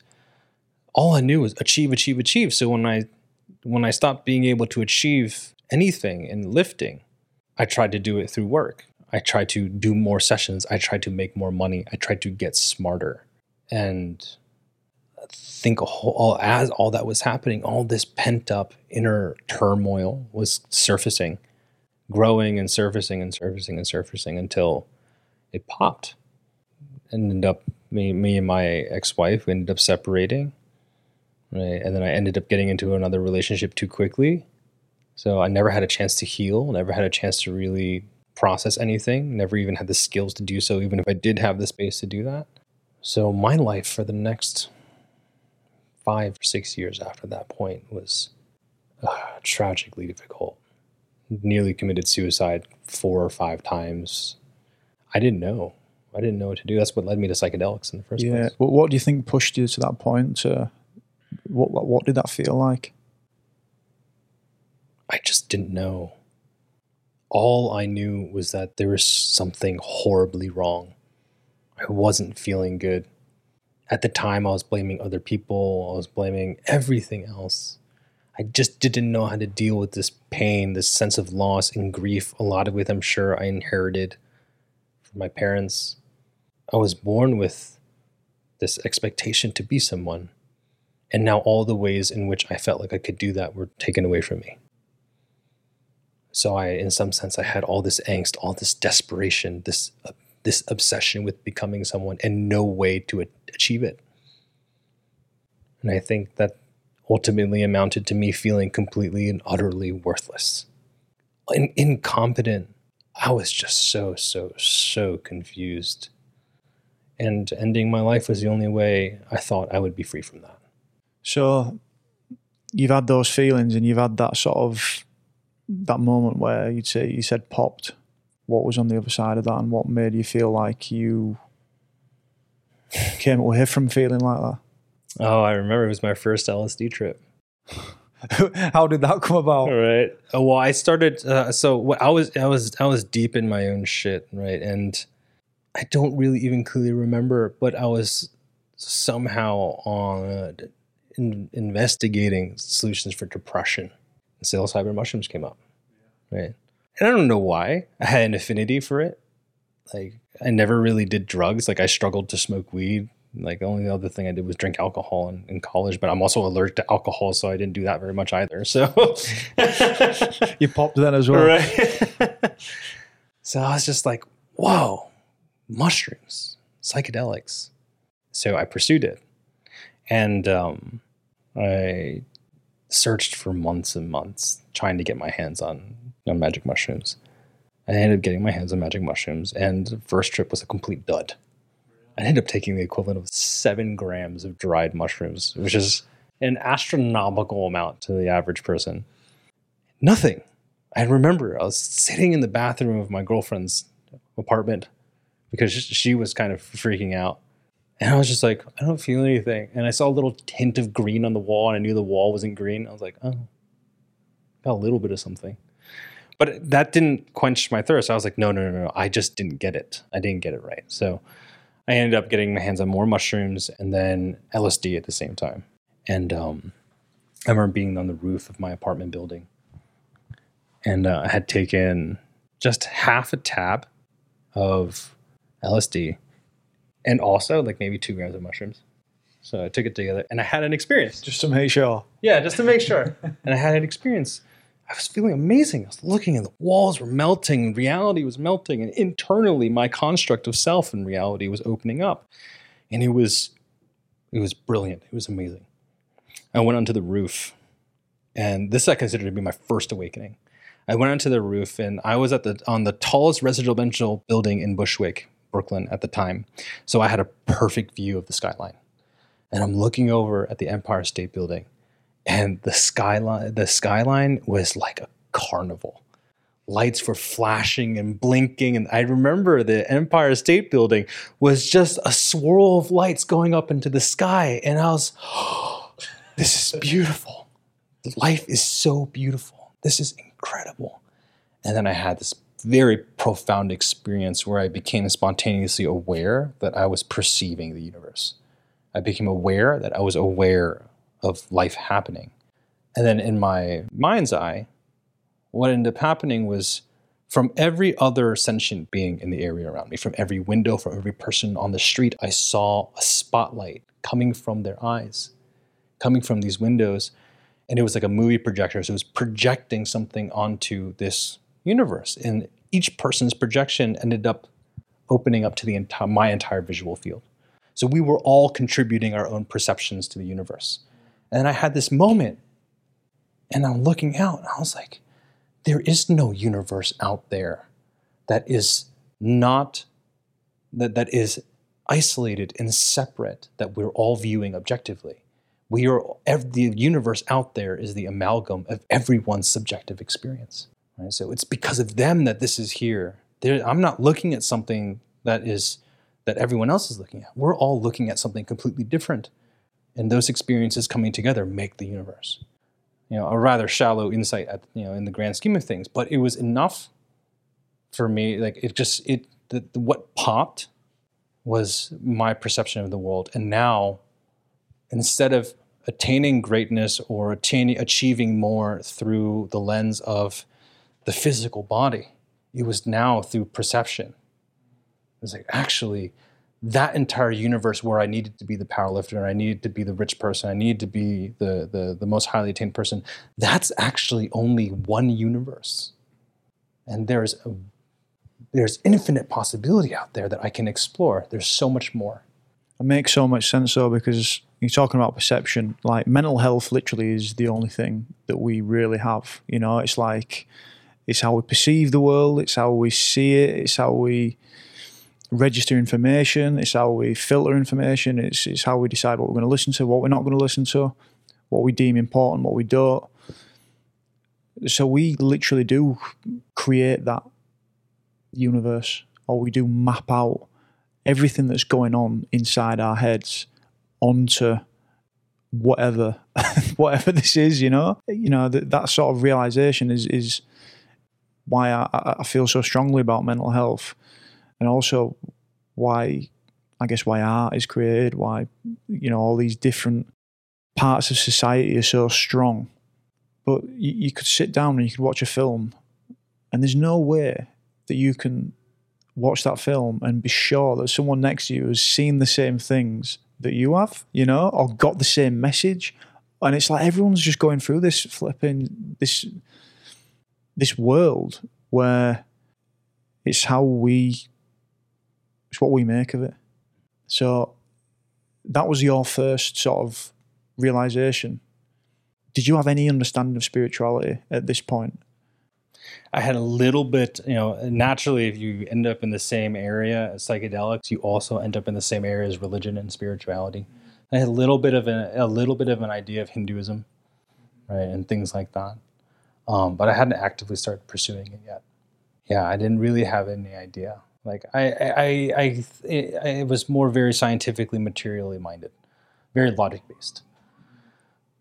All I knew was achieve. So when I stopped being able to achieve anything in lifting, I tried to do it through work. I tried to do more sessions. I tried to make more money. I tried to get smarter. And I think as all that was happening, all this pent-up inner turmoil was surfacing, growing and surfacing until it popped. Ended up, me and my ex-wife ended up separating. Right? And then I ended up getting into another relationship too quickly. So I never had a chance to heal, never had a chance to really process anything, never even had the skills to do so, even if I did have the space to do that. So my life for the next 5 or 6 years after that point was tragically difficult. Nearly committed suicide 4 or 5 times. I didn't know what to do. That's what led me to psychedelics in the first place. Yeah. Well, what do you think pushed you to that point? What did that feel like? I just didn't know. All I knew was that there was something horribly wrong. I wasn't feeling good. At the time, I was blaming other people. I was blaming everything else. I just didn't know how to deal with this pain, this sense of loss and grief, a lot of which I'm sure I inherited from my parents. I was born with this expectation to be someone. And now all the ways in which I felt like I could do that were taken away from me. So I, in some sense, I had all this angst, all this desperation, this obsession with becoming someone and no way to achieve it. And I think that ultimately amounted to me feeling completely and utterly worthless and incompetent. I was just so confused. And ending my life was the only way I thought I would be free from that. So you've had those feelings and you've had that sort of, that moment where you'd say, you said popped, what was on the other side of that and what made you feel like you came away from feeling like that? Oh, I remember it was my first LSD trip. How did that come about? Right. Well, I started, I was deep in my own shit, right? And I don't really even clearly remember, but I was somehow investigating solutions for depression. Psilocybin mushrooms came up, right? And I don't know why. I had an affinity for it. Like, I never really did drugs. Like, I struggled to smoke weed. Like the only other thing I did was drink alcohol in college, but I'm also allergic to alcohol, so I didn't do that very much either. So you popped that as well, right? So I was just like, whoa, mushrooms, psychedelics. So I pursued it, and I searched for months and months trying to get my hands on magic mushrooms. I ended up getting my hands on magic mushrooms, and the first trip was a complete dud. I ended up taking the equivalent of 7 grams of dried mushrooms, which is an astronomical amount to the average person. Nothing. I remember I was sitting in the bathroom of my girlfriend's apartment because she was kind of freaking out. And I was just like, I don't feel anything. And I saw a little tint of green on the wall, and I knew the wall wasn't green. I was like, oh, got a little bit of something. But that didn't quench my thirst. I was like, no. I just didn't get it. I didn't get it right. So I ended up getting my hands on more mushrooms and then LSD at the same time. And I remember being on the roof of my apartment building. And I had taken just half a tab of LSD and also like maybe 2 grams of mushrooms. So I took it together and I had an experience. Just to make sure. Yeah, just to make sure. And I had an experience. I was feeling amazing. I was looking and the walls were melting and reality was melting. And internally, my construct of self and reality was opening up. And it was brilliant. It was amazing. I went onto the roof. And this I consider to be my first awakening. I went onto the roof and I was on the tallest residential building in Bushwick, Brooklyn at the time. So I had a perfect view of the skyline. And I'm looking over at the Empire State Building. And the skyline was like a carnival. Lights were flashing and blinking. And I remember the Empire State Building was just a swirl of lights going up into the sky. And I was, oh, this is beautiful. Life is so beautiful. This is incredible. And then I had this very profound experience where I became spontaneously aware that I was perceiving the universe. I became aware that I was aware of life happening. And then in my mind's eye, what ended up happening was from every other sentient being in the area around me, from every window, from every person on the street, I saw a spotlight coming from their eyes, coming from these windows. And it was like a movie projector. So it was projecting something onto this universe. And each person's projection ended up opening up to my entire visual field. So we were all contributing our own perceptions to the universe. And I had this moment, and I'm looking out, and I was like, there is no universe out there that is isolated and separate that we're all viewing objectively. The universe out there is the amalgam of everyone's subjective experience. Right? So it's because of them that this is here. I'm not looking at something that everyone else is looking at. We're all looking at something completely different. And those experiences coming together make the universe. You know, a rather shallow insight in the grand scheme of things, but it was enough for me. Like what popped was my perception of the world. And now, instead of attaining greatness or achieving more through the lens of the physical body, it was now through perception. It was like, actually, that entire universe where I needed to be the powerlifter, I needed to be the rich person, I needed to be the most highly attained person, that's actually only one universe. And there's infinite possibility out there that I can explore. There's so much more. It makes so much sense though, because you're talking about perception. Like mental health literally is the only thing that we really have. You know, it's like, it's how we perceive the world, it's how we see it, it's how we register information, it's how we filter information, it's how we decide what we're going to listen to, what we're not going to listen to, what we deem important, what we don't. So we literally do create that universe, or we do map out everything that's going on inside our heads onto whatever this is, you know, that sort of realization is why I feel so strongly about mental health. And also why art is created, why, you know, all these different parts of society are so strong. But you could sit down and you could watch a film and there's no way that you can watch that film and be sure that someone next to you has seen the same things that you have, you know, or got the same message. And it's like everyone's just going through this flipping, this world where it's how we, it's what we make of it. So that was your first sort of realization. Did you have any understanding of spirituality at this point? I had a little bit, you know, naturally, if you end up in the same area as psychedelics, you also end up in the same area as religion and spirituality. I had a little bit of an idea of Hinduism, right, and things like that. But I hadn't actively started pursuing it yet. Yeah, I didn't really have any idea. Like I was more very scientifically, materially minded, very logic based.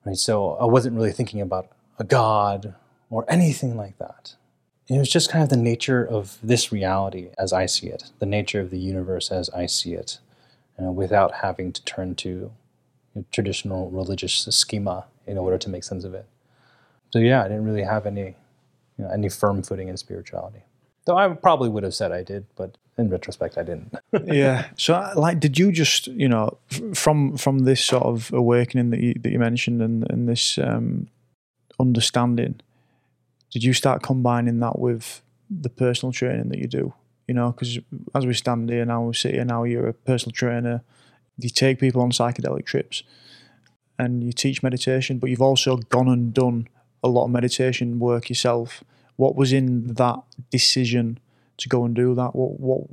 Right, so I wasn't really thinking about a god or anything like that. It was just kind of the nature of this reality as I see it, the nature of the universe as I see it, you know, without having to turn to traditional religious schema in order to make sense of it. So yeah, I didn't really have any, you know, any firm footing in spirituality. Though I probably would have said I did, but in retrospect, I didn't. Yeah. So, like, did you just, you know, from this sort of awakening that you mentioned and this understanding, did you start combining that with the personal training that you do? You know, because as we stand here now, we sit here now, you're a personal trainer. You take people on psychedelic trips and you teach meditation, but you've also gone and done a lot of meditation work yourself. What was in that decision to go and do that? What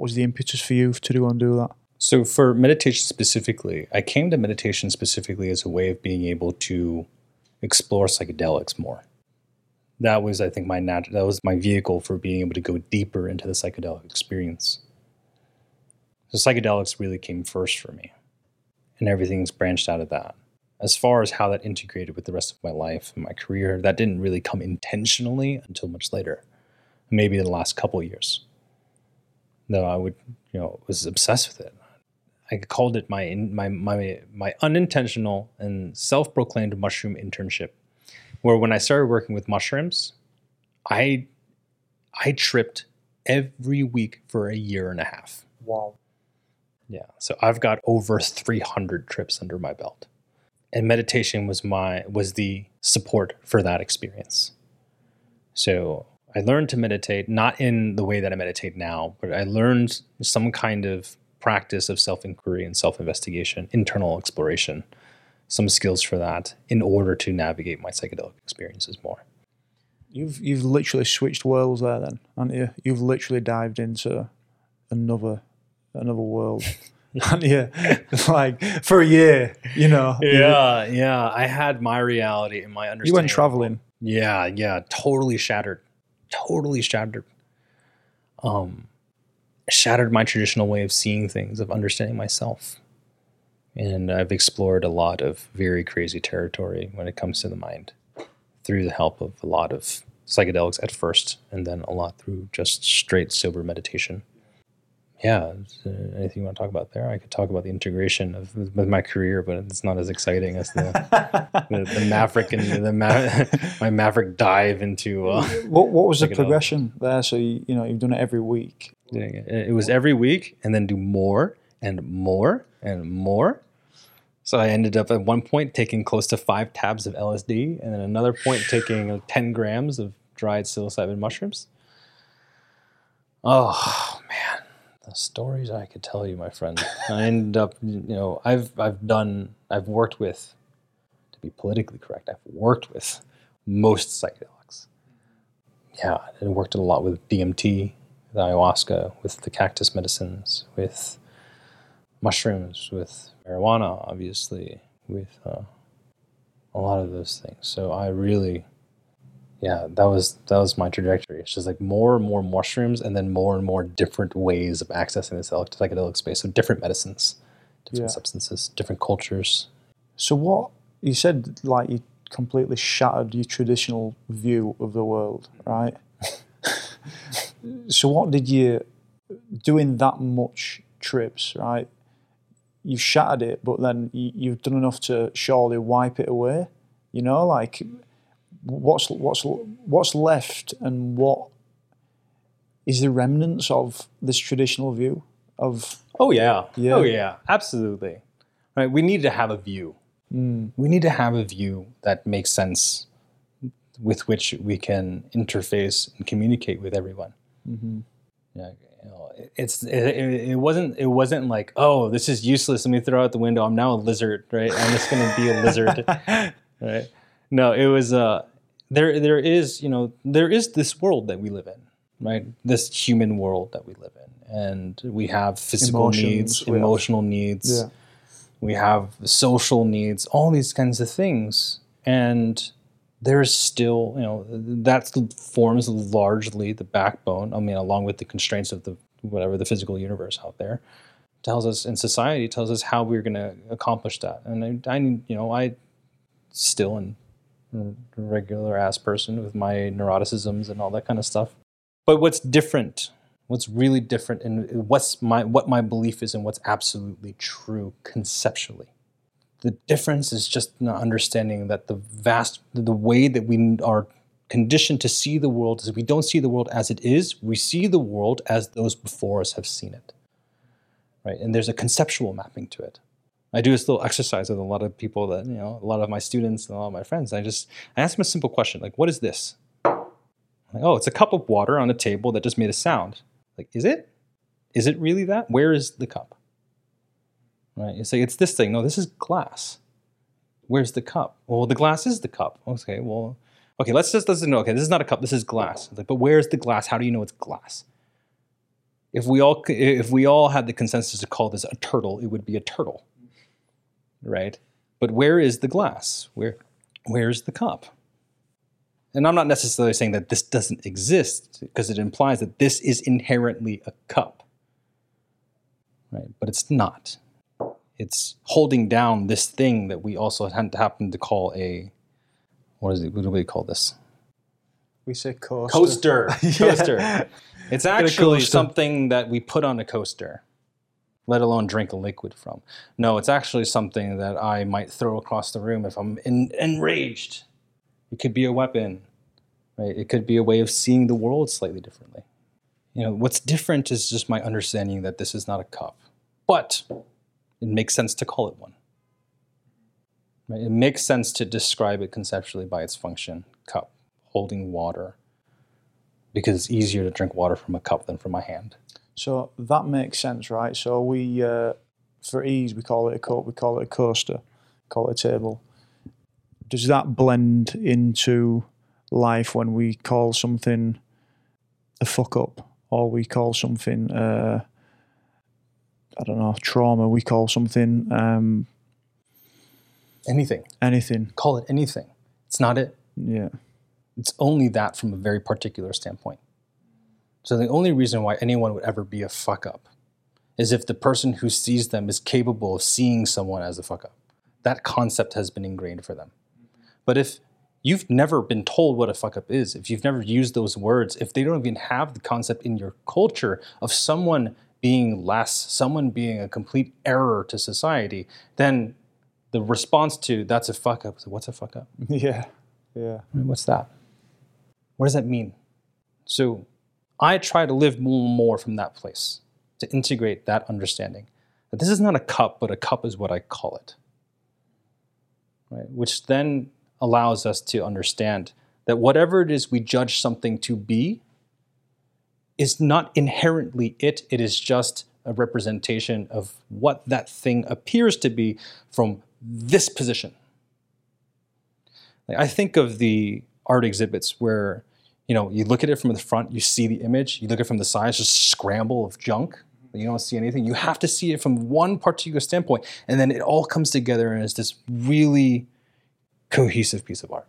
was the impetus for you to go and do that? So for meditation specifically, I came to meditation specifically as a way of being able to explore psychedelics more. That was, I think, that was my vehicle for being able to go deeper into the psychedelic experience. So psychedelics really came first for me, and everything's branched out of that. As far as how that integrated with the rest of my life and my career, that didn't really come intentionally until much later, maybe the last couple of years. Though I would, you know, was obsessed with it. I called it my unintentional and self-proclaimed mushroom internship, where when I started working with mushrooms, I tripped every week for a year and a half. Wow. Yeah, so I've got over 300 trips under my belt. And meditation was the support for that experience. So I learned to meditate, not in the way that I meditate now, but I learned some kind of practice of self-inquiry and self-investigation, internal exploration, some skills for that in order to navigate my psychedelic experiences more. You've literally switched worlds there then, haven't you? You've literally dived into another world. Yeah, like for a year, you know. Yeah, yeah. I had my reality and my understanding. You went traveling. Yeah. Totally shattered. Shattered my traditional way of seeing things, of understanding myself. And I've explored a lot of very crazy territory when it comes to the mind through the help of a lot of psychedelics at first, and then a lot through just straight sober meditation. Yeah, anything you want to talk about there? I could talk about the integration with my career, but it's not as exciting as the Maverick and my Maverick dive into. What was the progression there? So you know, you've done it every week. Yeah, it was every week, and then do more and more and more. So I ended up at one point taking close to 5 tabs of LSD, and then another point taking 10 grams of dried psilocybin mushrooms. Oh man. The stories I could tell you, my friend. I ended up, you know, I've worked with, to be politically correct, I've worked with most psychedelics. Yeah, I worked a lot with DMT, with ayahuasca, with the cactus medicines, with mushrooms, with marijuana, obviously, with a lot of those things. So I really, yeah, that was my trajectory. It's just like more and more mushrooms, and more different ways of accessing this psychedelic space. So different medicines, different substances, different cultures. So what you said, like you completely shattered your traditional view of the world, right? So what did you, doing that much trips, right? You've shattered it, but then you've done enough to surely wipe it away, you know, like... What's left, and what is the remnants of this traditional view of... Oh yeah, absolutely. Right, we need to have a view. We need to have a view that makes sense, with which we can interface and communicate with everyone. Mm-hmm. Yeah, you know, it wasn't like, oh, this is useless, let me throw out the window, I'm now a lizard, right? I'm just going to be a lizard, right? No, it was there is this world that we live in, right? This human world that we live in, and we have physical emotional needs. Yeah. We have social needs, all these kinds of things. And there's still, you know, that forms largely the backbone, I mean, along with the constraints of the whatever the physical universe out there tells us, and society tells us how we're going to accomplish that. And I still am a regular ass person with my neuroticisms and all that kind of stuff. But what's different? What's really different, and what my belief is, and what's absolutely true conceptually. The difference is just not understanding that the way that we are conditioned to see the world is we don't see the world as it is. We see the world as those before us have seen it, right? And there's a conceptual mapping to it. I do this little exercise with a lot of people that, you know, a lot of my students and a lot of my friends. I ask them a simple question like, "What is this?" Like, "Oh, it's a cup of water on a table that just made a sound." Like, is it? Is it really that? Where is the cup? Right? It's like, it's this thing. No, this is glass. Where's the cup? Well, the glass is the cup. Okay, well, okay, let's know, this is not a cup, this is glass. Like, but where's the glass? How do you know it's glass? If we all had the consensus to call this a turtle, it would be a turtle, right? But where is the glass? Where's the cup? And I'm not necessarily saying that this doesn't exist, because it implies that this is inherently a cup, right? But it's not. It's holding down this thing that we also happen to call a, what is it? What do we call this? We say coaster. Coaster. Yeah. It's actually something that we put on a coaster, let alone drink a liquid from. No, it's actually something that I might throw across the room if I'm enraged. It could be a weapon, right? It could be a way of seeing the world slightly differently. You know, what's different is just my understanding that this is not a cup, but it makes sense to call it one. Right? It makes sense to describe it conceptually by its function, cup, holding water, because it's easier to drink water from a cup than from my hand. So that makes sense, right? So we, for ease, we call it a cup, we call it a coaster, call it a table. Does that blend into life when we call something a fuck up, or we call something, trauma? We call something anything. Anything. Call it anything. It's not it. Yeah. It's only that from a very particular standpoint. So the only reason why anyone would ever be a fuck up is if the person who sees them is capable of seeing someone as a fuck up. That concept has been ingrained for them. But if you've never been told what a fuck-up is, if you've never used those words, if they don't even have the concept in your culture of someone being less, someone being a complete error to society, then the response to that's a fuck-up is, what's a fuck-up? Yeah, yeah. What's that? What does that mean? So I try to live more from that place, to integrate that understanding. That this is not a cup, but a cup is what I call it. Right? Which then allows us to understand that whatever it is we judge something to be is not inherently it. It is just a representation of what that thing appears to be from this position. Like, I think of the art exhibits where, you know, you look at it from the front, you see the image, you look at it from the sides, just scramble of junk. You don't see anything. You have to see it from one particular standpoint, and then it all comes together and it's this really cohesive piece of art.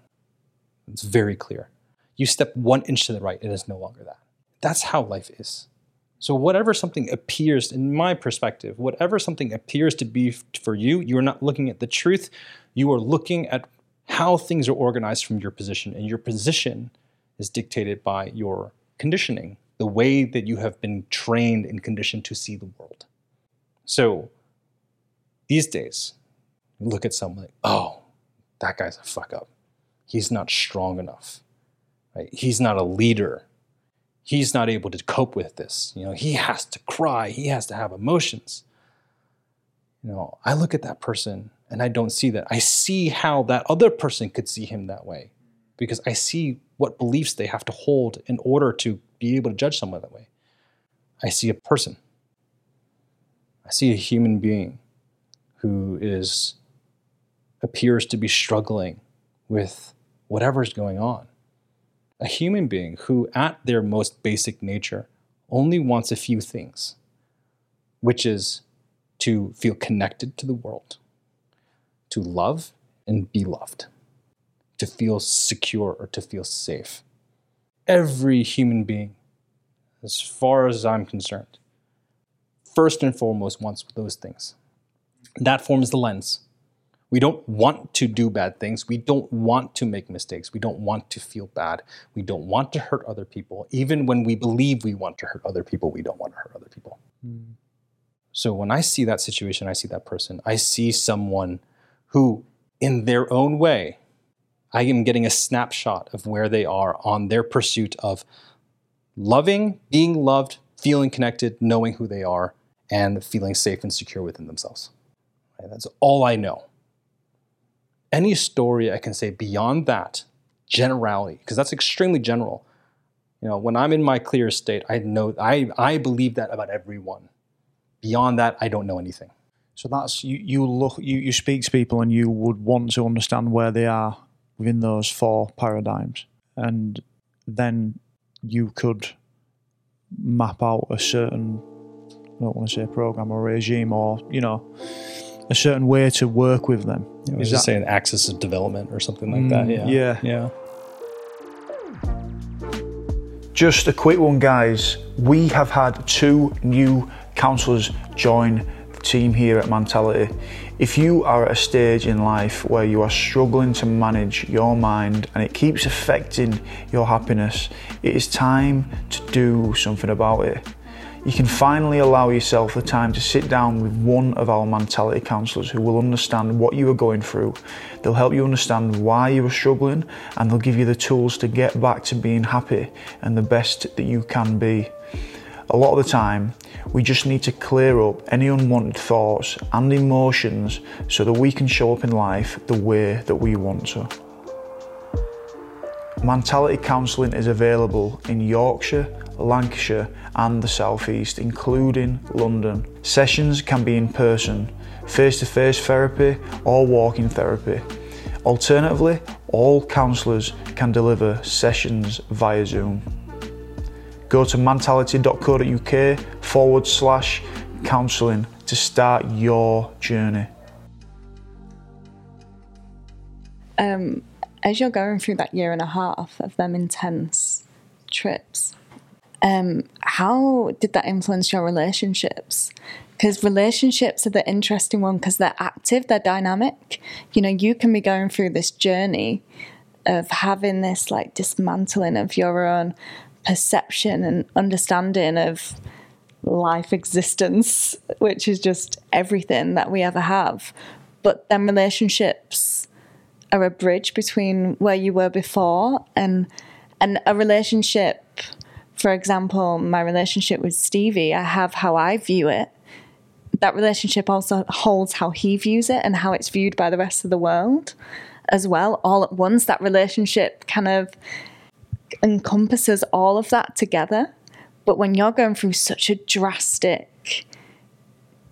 It's very clear. You step 1 inch to the right, it is no longer that. That's how life is. So whatever something appears, in my perspective, whatever something appears to be for you, you are not looking at the truth. You are looking at how things are organized from your position, and your position is dictated by your conditioning, the way that you have been trained and conditioned to see the world. So these days, you look at someone like, oh, that guy's a fuck up. He's not strong enough. Right? He's not a leader. he's not able to cope with this. You know, he has to cry. He has to have emotions. You know, I look at that person and I don't see that. I see how that other person could see him that way, because I see what beliefs they have to hold in order to be able to judge someone that way. I see a person. I see a human being who appears to be struggling with whatever's going on. A human being who, at their most basic nature, only wants a few things, which is to feel connected to the world, to love and be loved, to feel secure or to feel safe. Every human being, as far as I'm concerned, first and foremost wants those things. That forms the lens. We don't want to do bad things. We don't want to make mistakes. We don't want to feel bad. We don't want to hurt other people. Even when we believe we want to hurt other people, we don't want to hurt other people. Mm. So when I see that situation, I see that person, I see someone who, in their own way, I am getting a snapshot of where they are on their pursuit of loving, being loved, feeling connected, knowing who they are, and feeling safe and secure within themselves. Right? That's all I know. Any story I can say beyond that generality, because that's extremely general. You know, when I'm in my clear state, I know I believe that about everyone. Beyond that, I don't know anything. So that's you speak to people and you would want to understand where they are within those four paradigms, and then you could map out a certain, I don't want to say program or regime, or, you know, a certain way to work with them. I was just saying axis of development or something like that. Yeah. Just a quick one, guys. We have had 2 new counsellors join the team here at Mentality. If you are at a stage in life where you are struggling to manage your mind and it keeps affecting your happiness, it is time to do something about it. You can finally allow yourself the time to sit down with one of our Mentality counsellors who will understand what you are going through. They'll help you understand why you are struggling, and they'll give you the tools to get back to being happy and the best that you can be. A lot of the time, we just need to clear up any unwanted thoughts and emotions so that we can show up in life the way that we want to. Mentality counselling is available in Yorkshire, Lancashire and the South East, including London. Sessions can be in person, face-to-face therapy or walking therapy. Alternatively, all counsellors can deliver sessions via Zoom. Go to mentality.co.uk/counselling to start your journey. As you're going through that 1.5 years of them intense trips, how did that influence your relationships? Because relationships are the interesting one, because they're active, they're dynamic. You know, you can be going through this journey of having this like dismantling of your own perception and understanding of life existence, which is just everything that we ever have. But then relationships are a bridge between where you were before and a relationship. For example, my relationship with Stevie, I have how I view it. That relationship also holds how he views it and how it's viewed by the rest of the world as well. All at once, that relationship kind of encompasses all of that together. But when you're going through such a drastic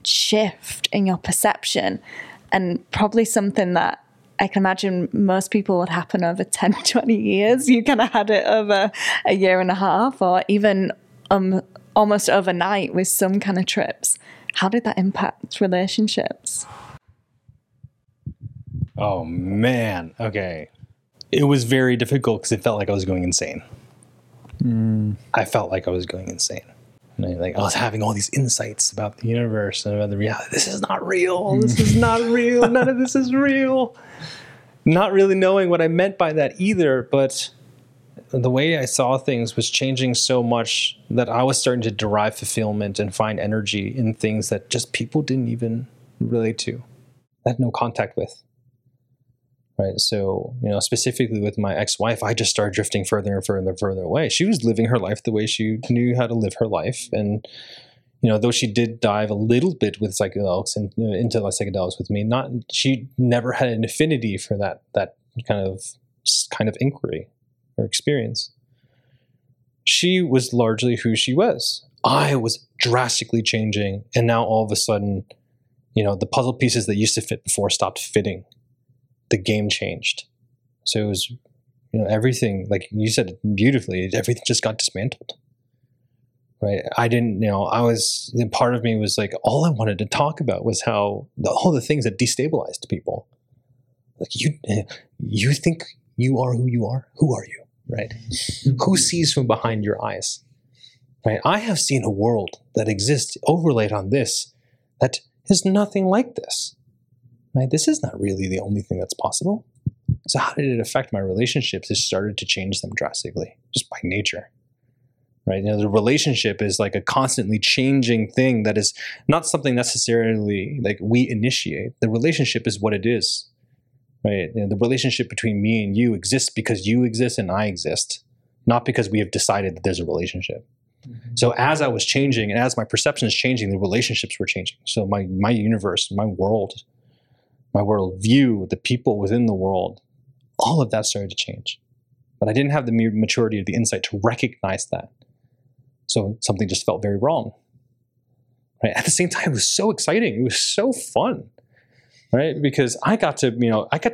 shift in your perception, and probably something that I can imagine most people would happen over 10, 20 years. You kind of had it over 1.5 years or even almost overnight with some kind of trips. How did that impact relationships? Oh, man. Okay. It was very difficult because it felt like I was going insane. I felt like I was going insane. Like I was having all these insights about the universe and about the reality. This is not real. This is not real. None of this is real. Not really knowing what I meant by that either, but the way I saw things was changing so much that I was starting to derive fulfillment and find energy in things that just people didn't even relate to, had no contact with. Right. So, you know, specifically with my ex-wife, I just started drifting further and further and further away. She was living her life the way she knew how to live her life. And, you know, though she did dive a little bit with psychedelics and into psychedelics with me, she never had an affinity for that kind of inquiry or experience. She was largely who she was. I was drastically changing. And now all of a sudden, you know, the puzzle pieces that used to fit before stopped fitting. The game changed. So it was, you know, everything, like you said beautifully, everything just got dismantled. Right. I didn't, you know, part of me was like, all I wanted to talk about was how all the things that destabilized people. Like you think you are who you are? Who are you? Right. Who sees from behind your eyes? Right. I have seen a world that exists overlaid on this that is nothing like this. Right? This is not really the only thing that's possible. So how did it affect my relationships? It started to change them drastically, just by nature. Right? You know, the relationship is like a constantly changing thing that is not something necessarily like we initiate. The relationship is what it is. Right? You know, the relationship between me and you exists because you exist and I exist, not because we have decided that there's a relationship. Mm-hmm. So as I was changing and as my perception is changing, the relationships were changing. So my universe, my world, my worldview, the people within the world, all of that started to change. But I didn't have the maturity of the insight to recognize that. So something just felt very wrong. Right? At the same time, it was so exciting. It was so fun. Right? Because I got to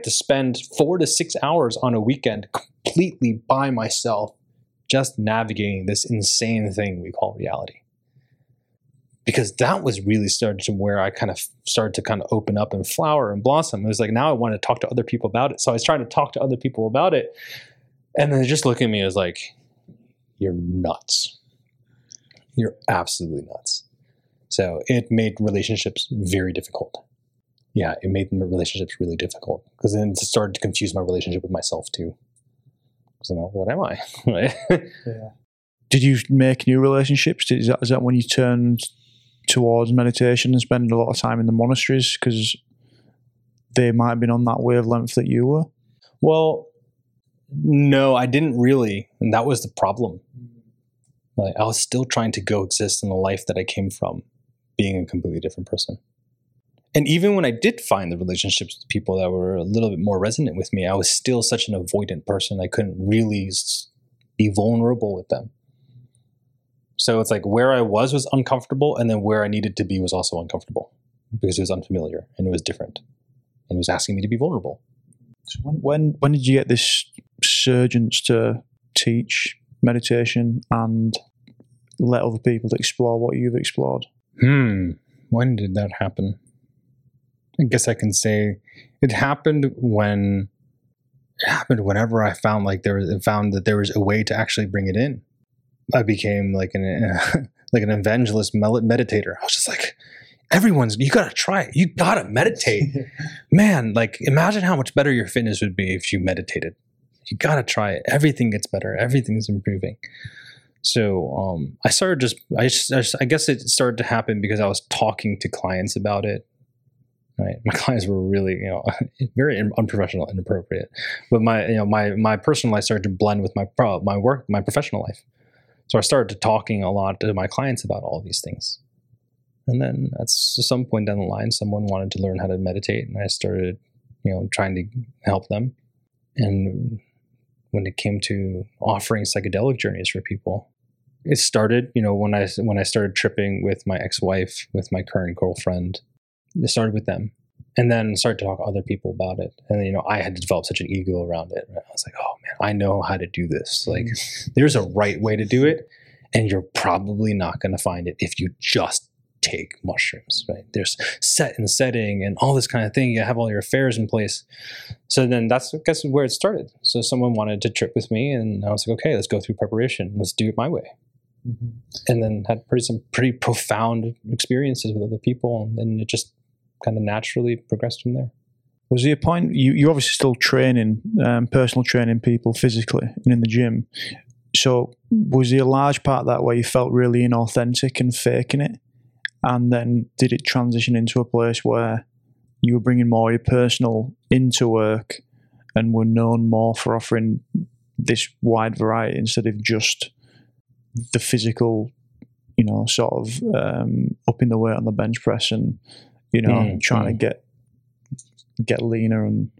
spend 4 to 6 hours on a weekend completely by myself, just navigating this insane thing we call reality. Because that was really started to where I started to open up and flower and blossom. It was like, now I want to talk to other people about it. So I was trying to talk to other people about it. And then they just look at me as like, you're nuts. You're absolutely nuts. So it made relationships very difficult. Yeah, it made relationships really difficult. Because then it started to confuse my relationship with myself too. So now, what am I? Right? Yeah. Did you make new relationships? Is that when you turned towards meditation and spending a lot of time in the monasteries, because they might have been on that wavelength that you were? Well, no, I didn't really, and that was the problem. Like, I was still trying to go exist in the life that I came from, being a completely different person. And even when I did find the relationships with people that were a little bit more resonant with me, I was still such an avoidant person. I couldn't really be vulnerable with them. So it's like where I was uncomfortable, and then where I needed to be was also uncomfortable because it was unfamiliar and it was different and it was asking me to be vulnerable. So when did you get this surgence to teach meditation and let other people to explore what you've explored? When did that happen? I guess I can say it happened whenever I found that there was a way to actually bring it in. I became like an evangelist meditator. I was just like, you gotta try it. You gotta meditate. Man, like imagine how much better your fitness would be if you meditated. You gotta try it. Everything gets better. Everything's improving. So I guess it started to happen because I was talking to clients about it. Right. My clients were really, very unprofessional and inappropriate. But my personal life started to blend with my work, my professional life. So I started talking a lot to my clients about all these things. And then at some point down the line, someone wanted to learn how to meditate. And I started, trying to help them. And when it came to offering psychedelic journeys for people, it started, when I started tripping with my ex-wife, with my current girlfriend, it started with them. And then started to talk to other people about it. And, I had developed such an ego around it. I was like, oh, man, I know how to do this. Like, there's a right way to do it. And you're probably not going to find it if you just take mushrooms, right? There's set and setting and all this kind of thing. You have all your affairs in place. So then that's, I guess, where it started. So someone wanted to trip with me. And I was like, okay, let's go through preparation. Let's do it my way. Mm-hmm. And then had some pretty profound experiences with other people. And then it just kind of naturally progressed from there. Was there a point, you're obviously still training, personal training people physically and in the gym. So was there a large part of that where you felt really inauthentic and faking it? And then did it transition into a place where you were bringing more of your personal into work and we're known more for offering this wide variety instead of just the physical, you know, sort of upping the weight on the bench press and, you know, trying to get leaner and,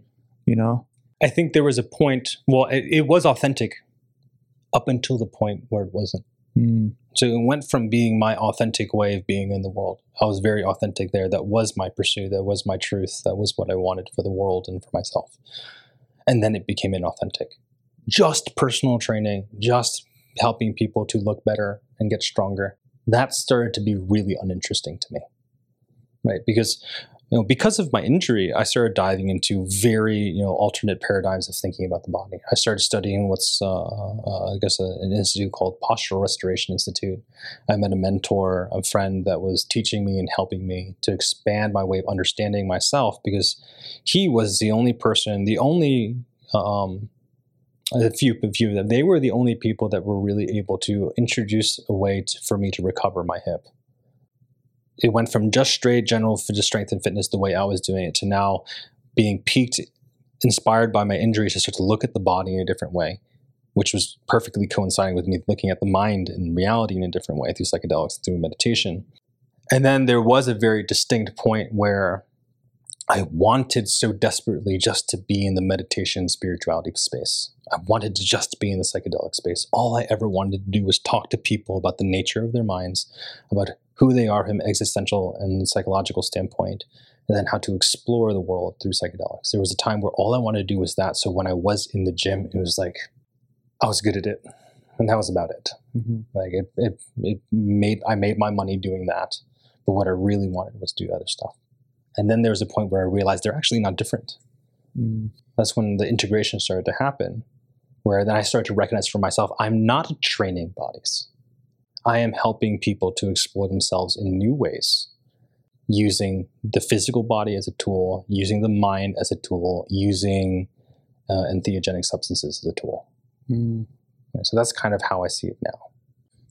you know. I think there was a point, well, it was authentic up until the point where it wasn't. So it went from being my authentic way of being in the world. I was very authentic there. That was my pursuit. That was my truth. That was what I wanted for the world and for myself. And then it became inauthentic. Just personal training, just helping people to look better and get stronger. That started to be really uninteresting to me, right? Because, you know, because of my injury, I started diving into very, you know, alternate paradigms of thinking about the body. I started studying what's, an institute called Postural Restoration Institute. I met a mentor, a friend that was teaching me and helping me to expand my way of understanding myself, because he was the only person, they were the only people that were really able to introduce a way for me to recover my hip. It went from just straight general strength and fitness the way I was doing it to now being piqued, inspired by my injuries to start to look at the body in a different way, which was perfectly coinciding with me looking at the mind and reality in a different way through psychedelics, through meditation. And then there was a very distinct point where I wanted so desperately just to be in the meditation spirituality space. I wanted to just be in the psychedelic space. All I ever wanted to do was talk to people about the nature of their minds, about who they are from an existential and psychological standpoint, and then how to explore the world through psychedelics. There was a time where all I wanted to do was that. So when I was in the gym, it was like, I was good at it. And that was about it. Like I made my money doing that. But what I really wanted was to do other stuff. And then there was a point where I realized they're actually not different. That's when the integration started to happen, where then I started to recognize for myself, I'm not training bodies. I am helping people to explore themselves in new ways, using the physical body as a tool, using the mind as a tool, using entheogenic substances as a tool. So that's kind of how I see it now.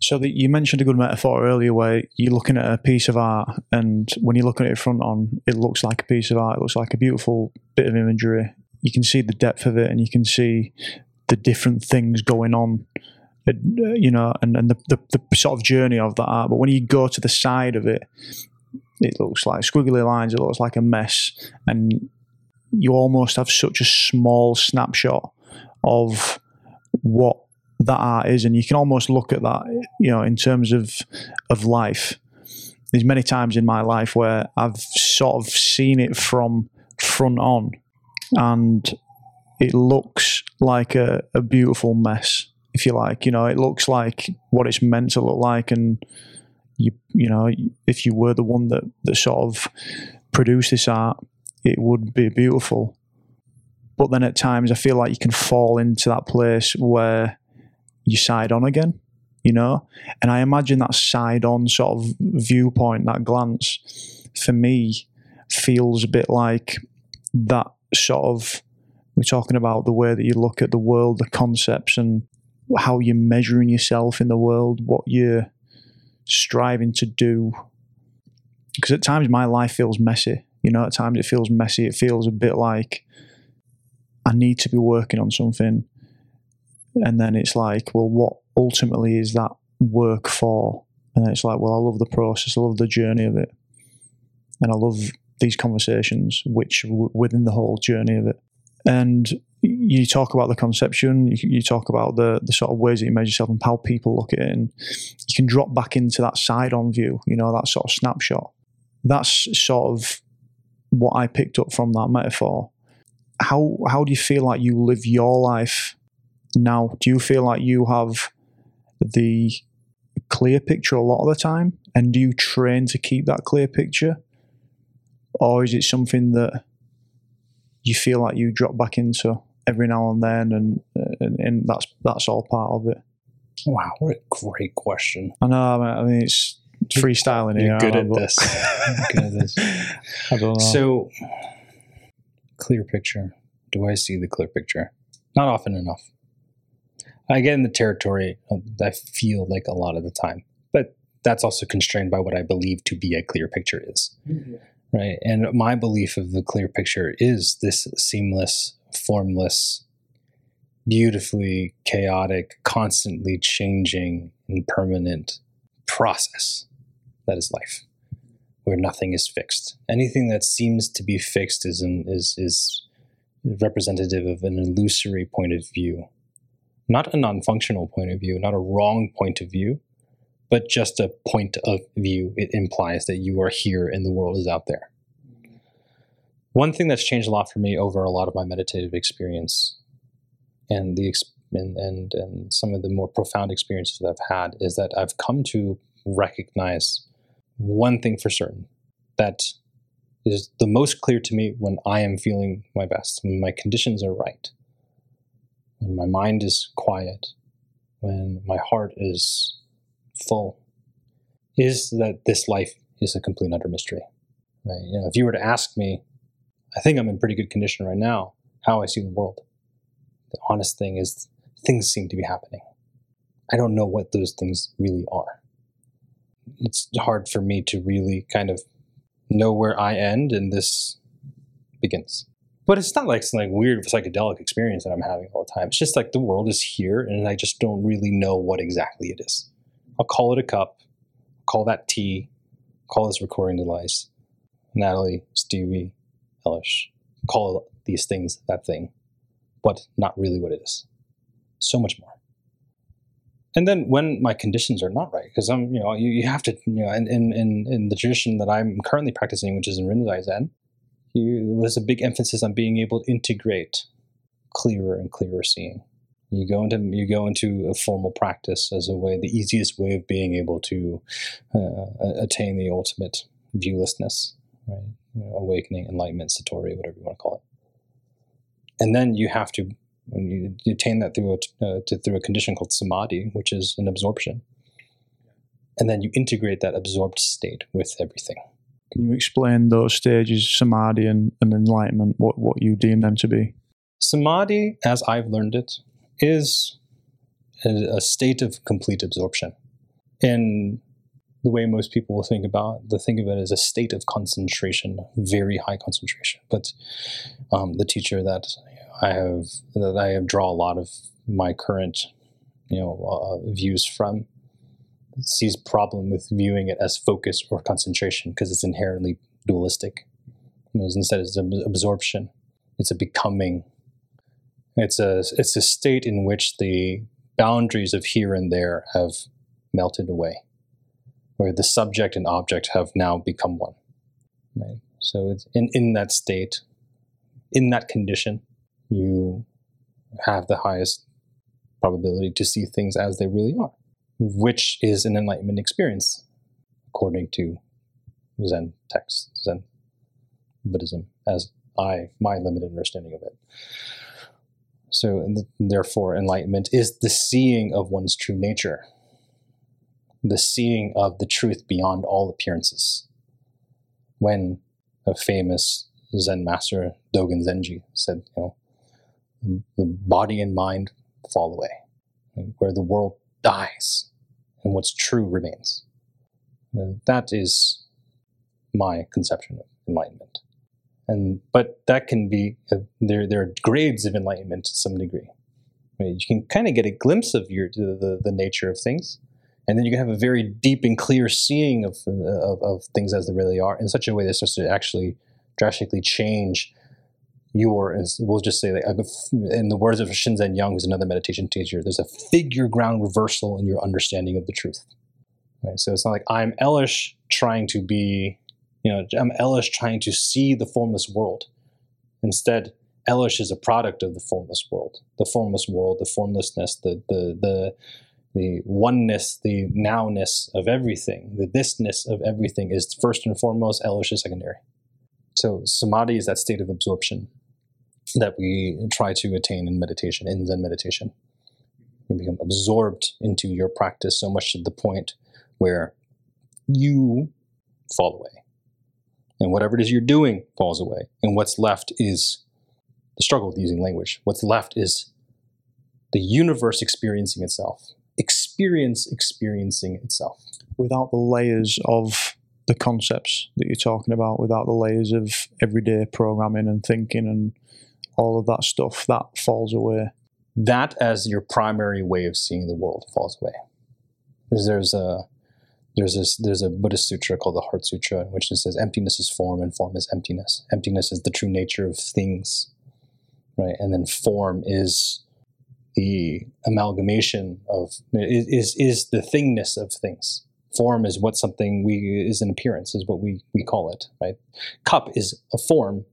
So you mentioned a good metaphor earlier where you're looking at a piece of art, and when you're looking at it front on, it looks like a piece of art. It looks like a beautiful bit of imagery. You can see the depth of it, and you can see the different things going on, you know, and the sort of journey of that art. But when you go to the side of it, it looks like squiggly lines. It looks like a mess. And you almost have such a small snapshot of what that art is, and you can almost look at that, you know, in terms of life. There's many times in my life where I've sort of seen it from front on, and it looks like a beautiful mess, if you like. You know, it looks like what it's meant to look like, and you know, if you were the one that sort of produced this art, it would be beautiful. But then at times I feel like you can fall into that place where you side on again, you know? And I imagine that side on sort of viewpoint, that glance, for me feels a bit like that sort of, we're talking about the way that you look at the world, the concepts, and how you're measuring yourself in the world, what you're striving to do. Because at times my life feels messy, you know, at times it feels messy. It feels a bit like I need to be working on something. And then it's like, well, what ultimately is that work for? And it's like, well, I love the process. I love the journey of it. And I love these conversations, which within the whole journey of it. And you talk about the conception, you talk about the sort of ways that you measure yourself and how people look at it. And you can drop back into that side-on view, you know, that sort of snapshot. That's sort of what I picked up from that metaphor. How do you feel like you live your life now? Do you feel like you have the clear picture a lot of the time? And do you train to keep that clear picture? Or is it something that you feel like you drop back into every now and then, and that's all part of it? Wow, what a great question. I know, I mean, it's freestyling here. You're good at this. I don't know. So, clear picture. Do I see the clear picture? Not often enough. I get in the territory I feel like a lot of the time, but that's also constrained by what I believe to be a clear picture is, right? And my belief of the clear picture is this seamless formless, beautifully chaotic, constantly changing, impermanent process that is life, where nothing is fixed. Anything that seems to be fixed is representative of an illusory point of view. Not a non-functional point of view, not a wrong point of view, but just a point of view. It implies that you are here and the world is out there. One thing that's changed a lot for me over a lot of my meditative experience and some of the more profound experiences that I've had is that I've come to recognize one thing for certain that is the most clear to me when I am feeling my best, when my conditions are right, when my mind is quiet, when my heart is full, is that this life is a complete utter mystery. Right? You know, if you were to ask me, I think I'm in pretty good condition right now, how I see the world. The honest thing is things seem to be happening. I don't know what those things really are. It's hard for me to really kind of know where I end and this begins. But it's not like some weird psychedelic experience that I'm having all the time. It's just like the world is here and I just don't really know what exactly it is. I'll call it a cup, call that tea, call this recording device, Natalie, Stevie, Eilish, call these things that thing, but not really what it is. So much more. And then when my conditions are not right, because I'm, you have to, in the tradition that I'm currently practicing, which is in Rinzai Zen, there's a big emphasis on being able to integrate clearer and clearer seeing. You go into a formal practice as a way, the easiest way of being able to attain the ultimate viewlessness, right? Awakening, enlightenment, satori, whatever you want to call it. And then you have to, you attain that through a condition called samadhi, which is an absorption. And then you integrate that absorbed state with everything. Can you explain those stages, samadhi and enlightenment, what you deem them to be? Samadhi, as I've learned it, is a state of complete absorption. In the way most people will think of it as a state of concentration, very high concentration. But the teacher that I have draw a lot of my current views from sees problem with viewing it as focus or concentration because it's inherently dualistic. Instead, it's an absorption. It's a becoming. It's a state in which the boundaries of here and there have melted away, where the subject and object have now become one. Right? So it's in that state, in that condition, you have the highest probability to see things as they really are, which is an enlightenment experience, according to Zen texts, Zen Buddhism, as my limited understanding of it. So, therefore, enlightenment is the seeing of one's true nature, the seeing of the truth beyond all appearances. When a famous Zen master, Dogen Zenji, said, the body and mind fall away, where the world dies and what's true remains. That is my conception of enlightenment. But that can be, there are grades of enlightenment to some degree. I mean, you can kind of get a glimpse of the nature of things, and then you can have a very deep and clear seeing of things as they really are in such a way that starts to actually drastically change we'll just say, in the words of Shinzen Young, who's another meditation teacher, there's a figure ground reversal in your understanding of the truth. Right? So it's not like I'm Eilish trying to be... I'm Eilish trying to see the formless world. Instead, Eilish is a product of the formless world. The formless world, the formlessness, the oneness, the nowness of everything, the thisness of everything is first and foremost, Eilish is secondary. So samadhi is that state of absorption that we try to attain in meditation, in Zen meditation. You become absorbed into your practice so much to the point where you fall away. And whatever it is you're doing falls away. And what's left is the struggle with using language. What's left is the universe experiencing itself. Experiencing itself. Without the layers of the concepts that you're talking about, without the layers of everyday programming and thinking and all of that stuff, that falls away. That as your primary way of seeing the world falls away. There's a Buddhist sutra called the Heart Sutra, in which it says emptiness is form and form is emptiness. Emptiness is the true nature of things, right? And then form is the amalgamation of is the thingness of things. Form is what something is an appearance, is what we call it, right? Cup is a form,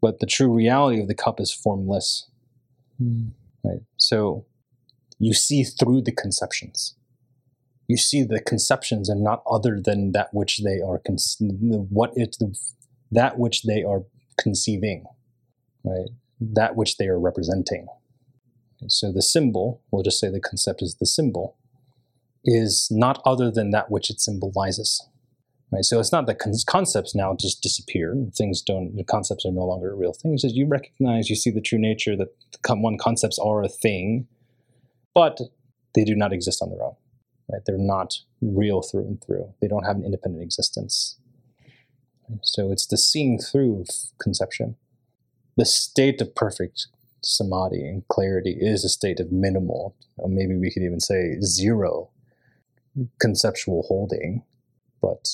but the true reality of the cup is formless, right? So you see through the conceptions. You see the conceptions are not other than that which they are that which they are conceiving, right? That which they are representing. So the symbol, we'll just say the concept is the symbol, is not other than that which it symbolizes, right? So it's not that concepts now just disappear. The concepts are no longer a real thing. It's just you recognize, you see the true nature that concepts are a thing, but they do not exist on their own. Right? They're not real through and through. They don't have an independent existence. So it's the seeing through of conception. The state of perfect samadhi and clarity is a state of minimal, or maybe we could even say zero conceptual holding. But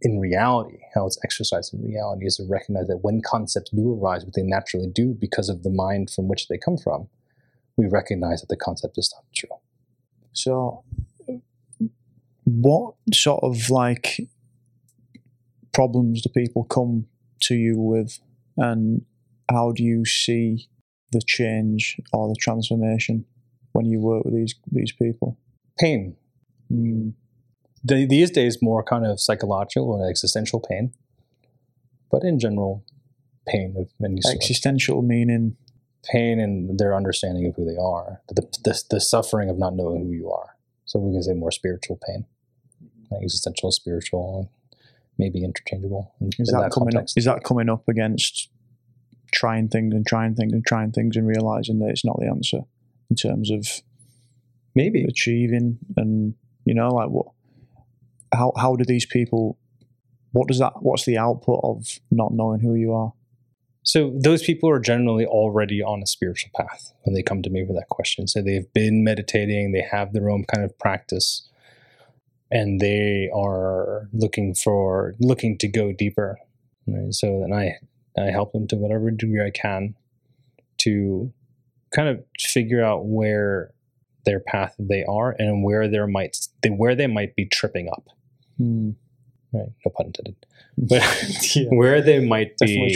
in reality, how it's exercised in reality is to recognize that when concepts do arise, what they naturally do because of the mind from which they come from, we recognize that the concept is not true. So what sort of problems do people come to you with, and how do you see the change or the transformation when you work with these people? Pain. These days, more kind of psychological and existential pain, but in general, pain of many sorts. Existential meaning? Pain and their understanding of who they are, the suffering of not knowing who you are. So we can say more spiritual pain. Like existential, spiritual, maybe interchangeable. Is that coming up against trying things and trying things and trying things and realizing that it's not the answer in terms of maybe achieving? And how do these people? What's the output of not knowing who you are? So those people are generally already on a spiritual path when they come to me with that question. So they've been meditating, they have their own kind of practice, and they are looking to go deeper. Right? So then I help them to whatever degree I can to kind of figure out where their path they are and where they might be tripping up. Mm. Right, no pun intended. But where they might be,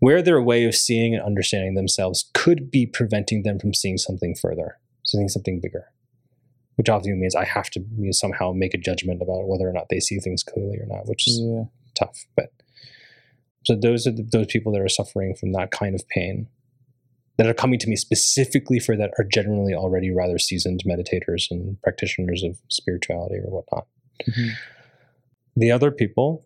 where their way of seeing and understanding themselves could be preventing them from seeing something further, seeing something bigger, which obviously means I have to somehow make a judgment about whether or not they see things clearly or not, which is tough. But so those are those people that are suffering from that kind of pain, that are coming to me specifically for that, are generally already rather seasoned meditators and practitioners of spirituality or whatnot. Mm-hmm. The other people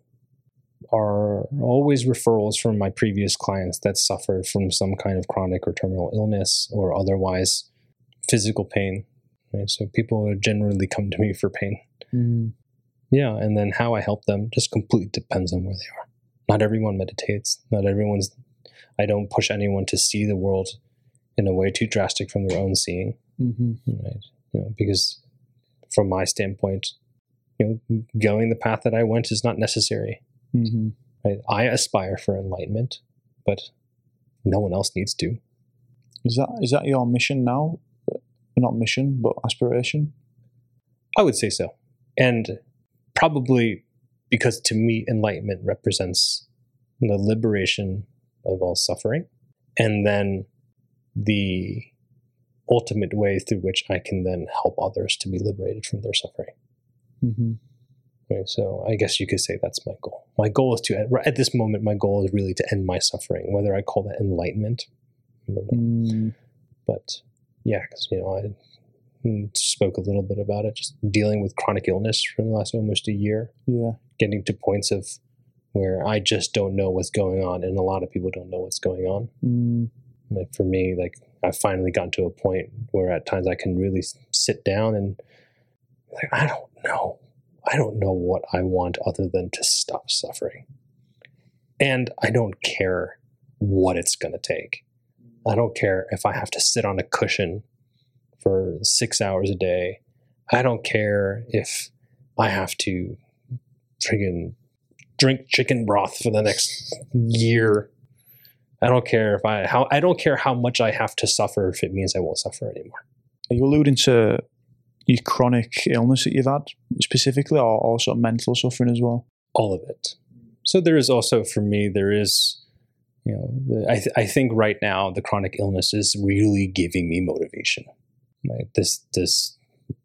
are always referrals from my previous clients that suffered from some kind of chronic or terminal illness or otherwise physical pain. Right? So people generally come to me for pain. Mm-hmm. Yeah, and then how I help them just completely depends on where they are. Not everyone meditates. I don't push anyone to see the world in a way too drastic from their own seeing. Mm-hmm. Right? Because from my standpoint, going the path that I went is not necessary. Mm-hmm. Right? I aspire for enlightenment, but no one else needs to. Is that your mission now? Not mission, but aspiration? I would say so. And probably because to me, enlightenment represents the liberation of all suffering, and then the ultimate way through which I can then help others to be liberated from their suffering. Mm-hmm. Right, so I guess you could say that's my goal. My goal is to, at this moment, my goal is really to end my suffering. Whether I call that enlightenment, I don't know. But yeah, because I spoke a little bit about it. Just dealing with chronic illness for the last almost a year. Yeah, getting to points of where I just don't know what's going on, and a lot of people don't know what's going on. Mm. Like for me, I've finally gotten to a point where at times I can really sit down and I don't know what I want other than to stop suffering. And I don't care what it's going to take. I don't care if I have to sit on a cushion for 6 hours a day. I don't care if I have to friggin' drink chicken broth for the next year. I don't care if I don't care how much I have to suffer if it means I won't suffer anymore. Are you alluding to your chronic illness that you've had specifically, or also mental suffering as well? All of it. So there is also, for me, there is, you know, I think right now the chronic illness is really giving me motivation. Right? This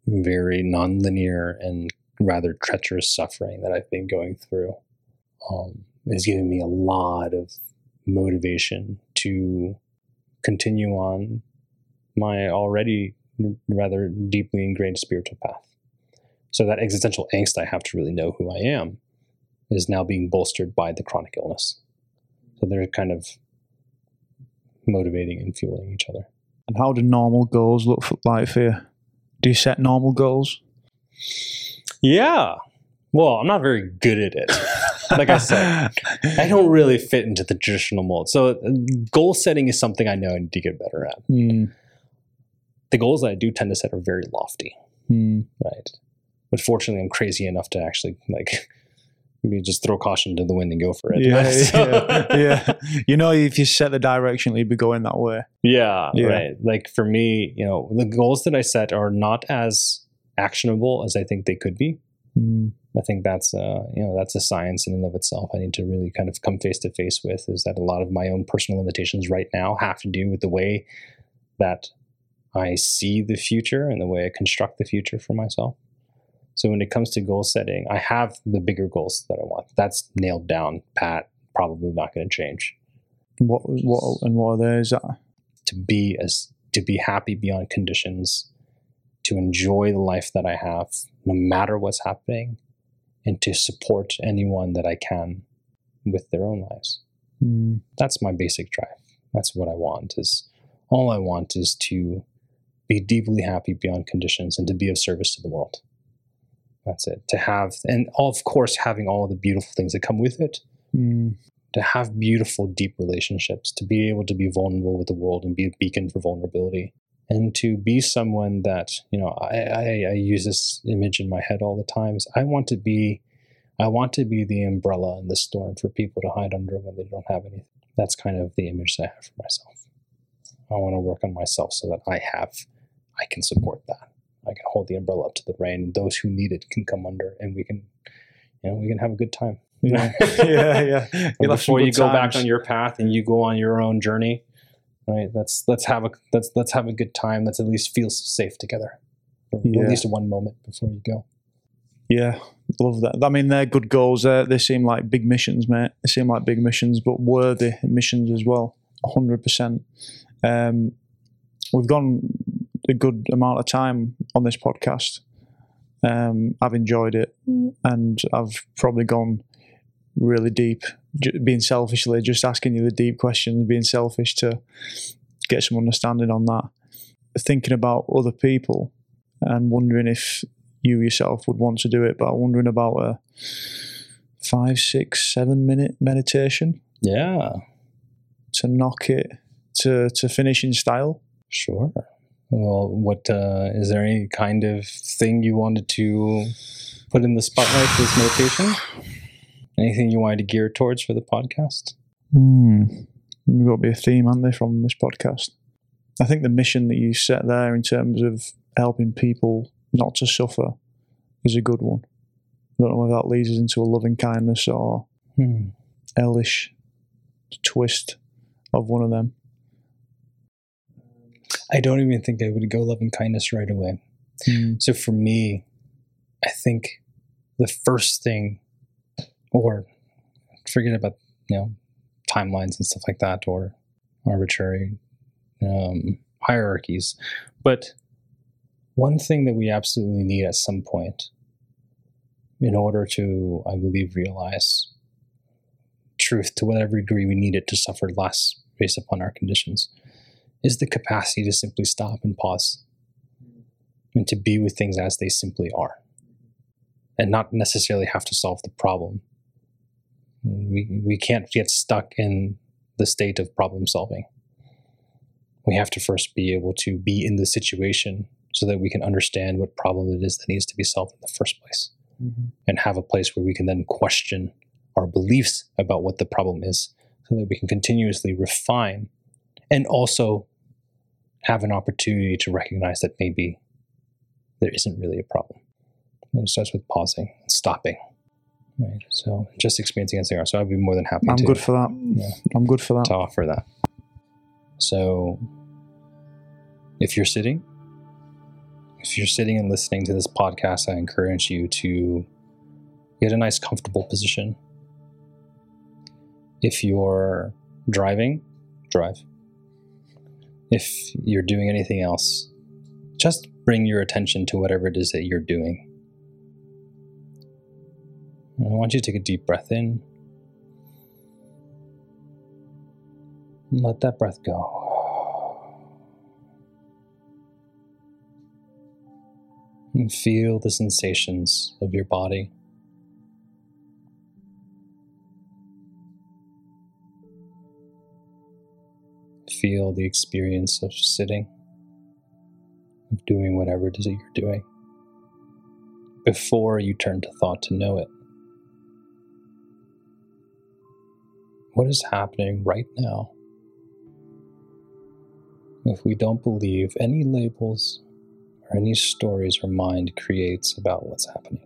very nonlinear and rather treacherous suffering that I've been going through is giving me a lot of motivation to continue on my already rather deeply ingrained spiritual path. So that existential angst I have to really know who I am is now being bolstered by the chronic illness. So they're kind of motivating and fueling each other. And how do normal goals look like for you? Do you set normal goals? Yeah. Well, I'm not very good at it. Like I said, I don't really fit into the traditional mold. So goal setting is something I know I need to get better at. Mm. The goals that I do tend to set are very lofty. Mm. Right. But fortunately, I'm crazy enough to actually like... you just throw caution to the wind and go for it. Yeah, yeah. You know, if you set the direction, you'd be going that way. Yeah, right. Like for me, you know, the goals that I set are not as actionable as I think they could be. Mm. I think that's a science in and of itself. I need to really kind of come face to face with is that a lot of my own personal limitations right now have to do with the way that I see the future and the way I construct the future for myself. So when it comes to goal setting, I have the bigger goals that I want. That's nailed down, pat, probably not going to change. What are those? To be happy beyond conditions, to enjoy the life that I have, no matter what's happening, and to support anyone that I can with their own lives. Mm. That's my basic drive. That's what I want. All I want is to be deeply happy beyond conditions and to be of service to the world. That's it. To have, and of course, having all the beautiful things that come with it. Mm. To have beautiful, deep relationships. To be able to be vulnerable with the world and be a beacon for vulnerability. And to be someone that, you know, I use this image in my head all the time. Is I want to be the umbrella in the storm for people to hide under when they don't have anything. That's kind of the image that I have for myself. I want to work on myself so that I can support that. I can hold the umbrella up to the rain, and those who need it can come under, and we can have a good time. Yeah, yeah. Before you go back on your path and you go on your own journey, right? Let's have a good time. Let's at least feel safe together, for at least one moment before you go. Yeah, love that. I mean, they're good goals. They seem like big missions, mate. They seem like big missions, but worthy missions as well. 100%. We've gone a good amount of time on this podcast. I've enjoyed it, and I've probably gone really deep, just asking you the deep questions, being selfish to get some understanding on that. Thinking about other people and wondering if you yourself would want to do it, but I'm wondering about a 5, 6, 7 minute meditation. Yeah. To knock it, to finish in style. Sure. Well, what is there any kind of thing you wanted to put in the spotlight for this meditation? Anything you wanted to gear towards for the podcast? There's got to be a theme, aren't there, from this podcast? I think the mission that you set there in terms of helping people not to suffer is a good one. I don't know whether that leads us into a loving kindness or Eilish twist of one of them. I don't even think I would go loving kindness right away. Mm. So for me, I think the first thing, or forget about, you know, timelines and stuff like that, or arbitrary hierarchies. But one thing that we absolutely need at some point in order to, I believe, realize truth to whatever degree we need it to suffer less based upon our conditions, is the capacity to simply stop and pause and to be with things as they simply are and not necessarily have to solve the problem. We can't get stuck in the state of problem solving. We have to first be able to be in the situation so that we can understand what problem it is that needs to be solved in the first place, and have a place where we can then question our beliefs about what the problem is so that we can continuously refine and also have an opportunity to recognize that maybe there isn't really a problem. And it starts with pausing and stopping. Right. So just experiencing and saying, so I'd be more than happy to. I'm good for that. Yeah, I'm good for that. To offer that. So if you're sitting and listening to this podcast, I encourage you to get a nice comfortable position. If you're driving, drive. If you're doing anything else, just bring your attention to whatever it is that you're doing. And I want you to take a deep breath in. And let that breath go. And feel the sensations of your body. Feel the experience of sitting, of doing whatever it is that you're doing, before you turn to thought to know it. What is happening right now? If we don't believe any labels or any stories our mind creates about what's happening.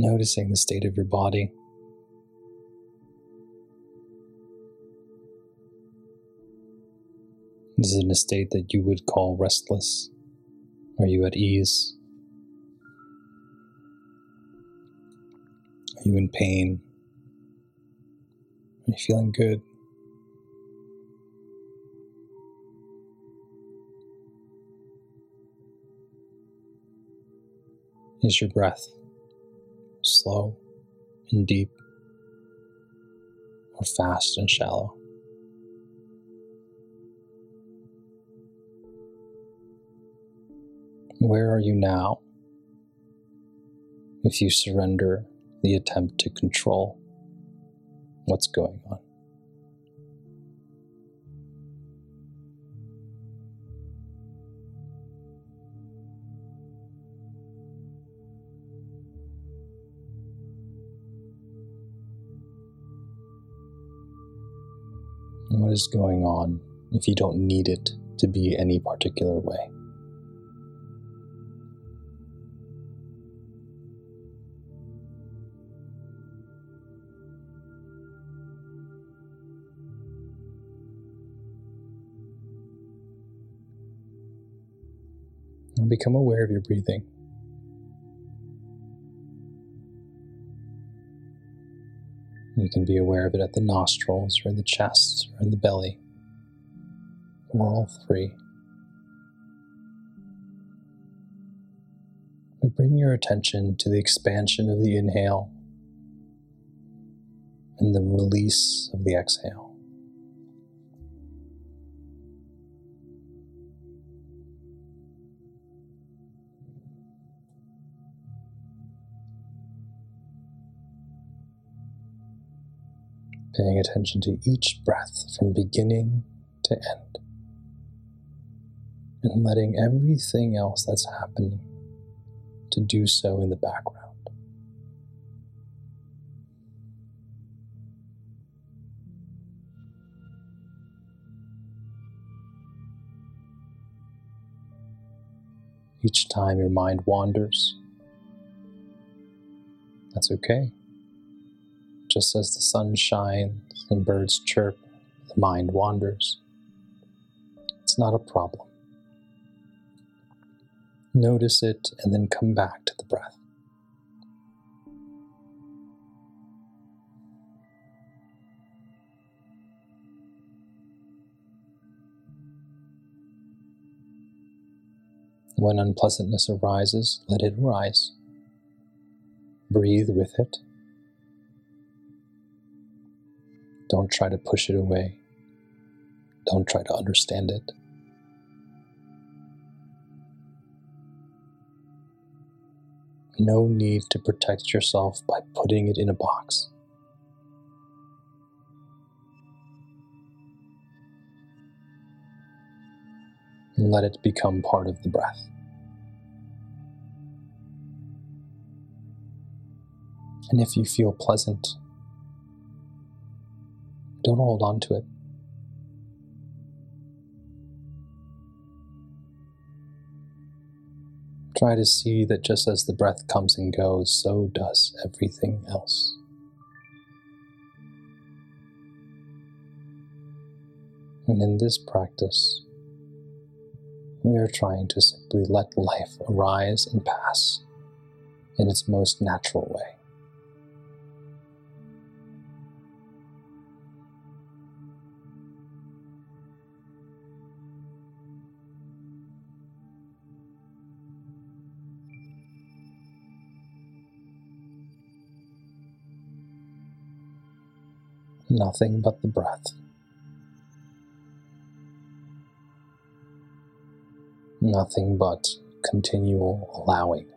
Noticing the state of your body. Is it in a state that you would call restless? Are you at ease? Are you in pain? Are you feeling good? Is your breath slow and deep, or fast and shallow? Where are you now if you surrender the attempt to control what's going on? And what is going on if you don't need it to be any particular way? And become aware of your breathing. You can be aware of it at the nostrils, or in the chest, or in the belly, or all three. But bring your attention to the expansion of the inhale and the release of the exhale. Paying attention to each breath from beginning to end, and letting everything else that's happening to do so in the background. Each time your mind wanders, that's okay. Just as the sun shines and birds chirp, the mind wanders. It's not a problem. Notice it and then come back to the breath. When unpleasantness arises, let it arise. Breathe with it. Don't try to push it away. Don't try to understand it. no need to protect yourself by putting it in a box. And let it become part of the breath. And if you feel pleasant, don't hold on to it. Try to see that just as the breath comes and goes, so does everything else. And in this practice, we are trying to simply let life arise and pass in its most natural way. Nothing but the breath. Nothing but continual allowing.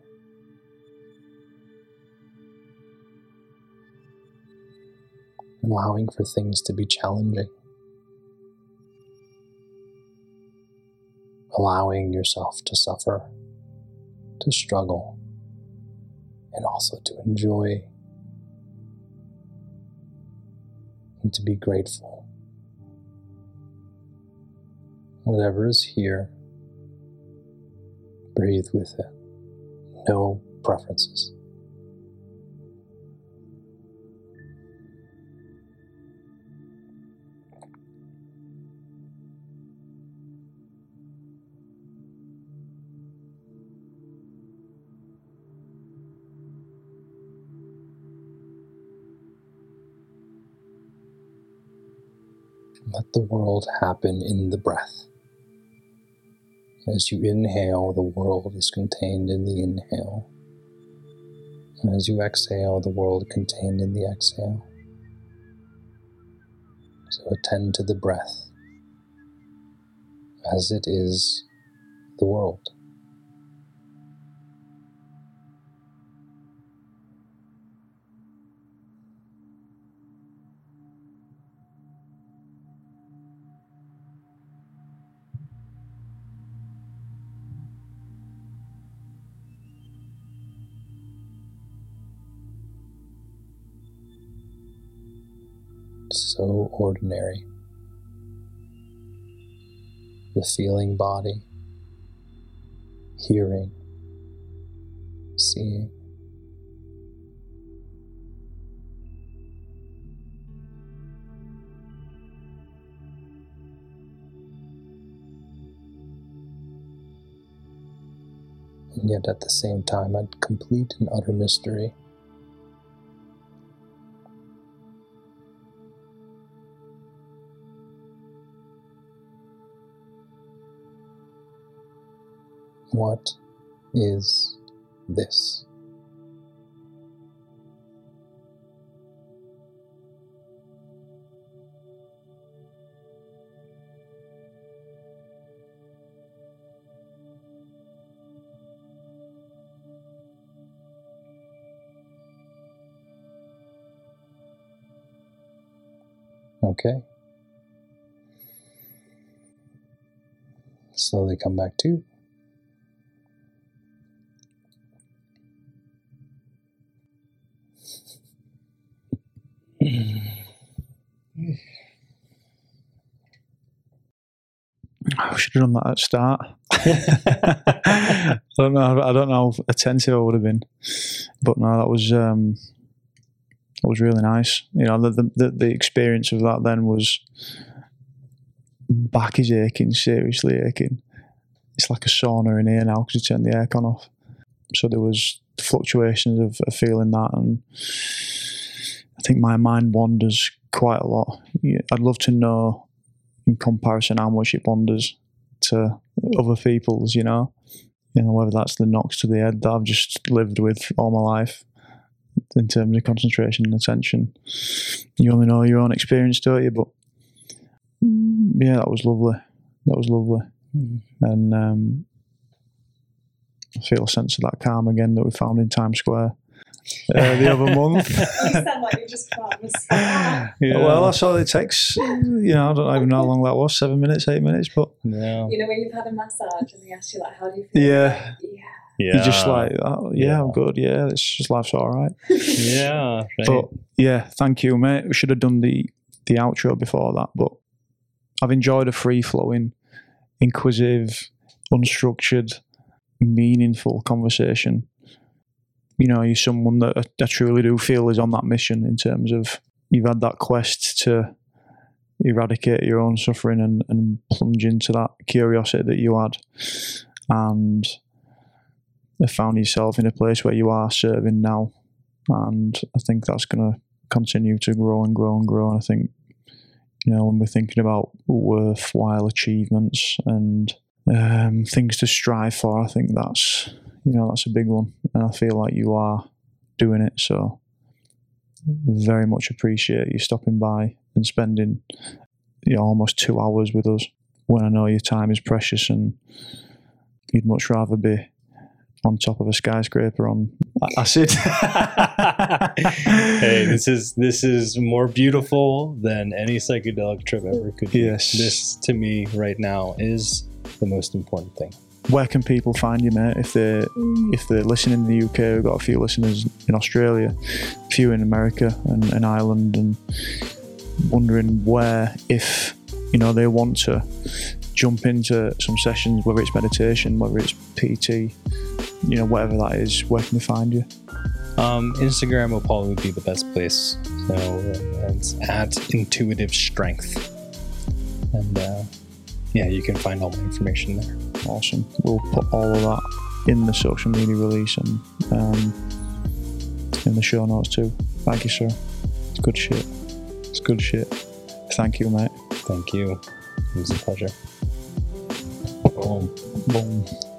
Allowing for things to be challenging. Allowing yourself to suffer, to struggle, and also to enjoy and to be grateful. Whatever is here, breathe with it. No preferences. Let the world happen in the breath. As you inhale, the world is contained in the inhale. And as you exhale, the world contained in the exhale. So attend to the breath as it is the world. So ordinary. The feeling body, hearing, seeing. And yet at the same time, a complete and utter mystery. What is this? Okay. So they come back to. I should have done that at the start. I don't know how attentive I would have been, but no, that was really nice. You know, the experience of that then was back is aching, seriously aching. It's like a sauna in here now because you turned the aircon off. So there was fluctuations of feeling that, and I think my mind wanders quite a lot. I'd love to know in comparison how much it wanders to other people's, you know, whether that's the knocks to the head that I've just lived with all my life in terms of concentration and attention. You only know your own experience, don't you? But yeah, that was lovely. And I feel a sense of that calm again that we found in Times Square the other month. You sound like you just promised. Yeah. Well, that's all it takes. You know, I don't even know how long that was, 7 minutes, 8 minutes, but... Yeah. You know, when you've had a massage and they ask you, like, how do you feel? Yeah. Yeah. Yeah. You're just like, oh, yeah, I'm good. Yeah, it's just life's all right. Yeah. Right. But yeah, thank you, mate. We should have done the outro before that, but I've enjoyed a free-flowing, inquisitive, unstructured, meaningful conversation. You know, you're someone that I truly do feel is on that mission in terms of you've had that quest to eradicate your own suffering and plunge into that curiosity that you had. And have found yourself in a place where you are serving now, and I think that's going to continue to grow and grow and grow. And I think, you know, when we're thinking about worthwhile achievements and things to strive for, I think that's, you know, that's a big one, and I feel like you are doing it. So very much appreciate you stopping by and spending, you know, almost 2 hours with us when I know your time is precious and you'd much rather be on top of a skyscraper on acid. Hey, this is more beautiful than any psychedelic trip ever could be. Yes. This, to me, right now, is the most important thing. Where can people find you, mate? If they're listening in the UK, we've got a few listeners in Australia, a few in America and Ireland, and wondering where, if, you know, they want to jump into some sessions, whether it's meditation, whether it's PT, you know, whatever that is, where can we find you? Instagram will probably be the best place. So it's at Intuitive Strength. And yeah, you can find all my information there. Awesome. We'll put all of that in the social media release and in the show notes too. Thank you, sir. It's good shit. It's good shit. Thank you, mate. Thank you. It was a pleasure. Boom. Boom.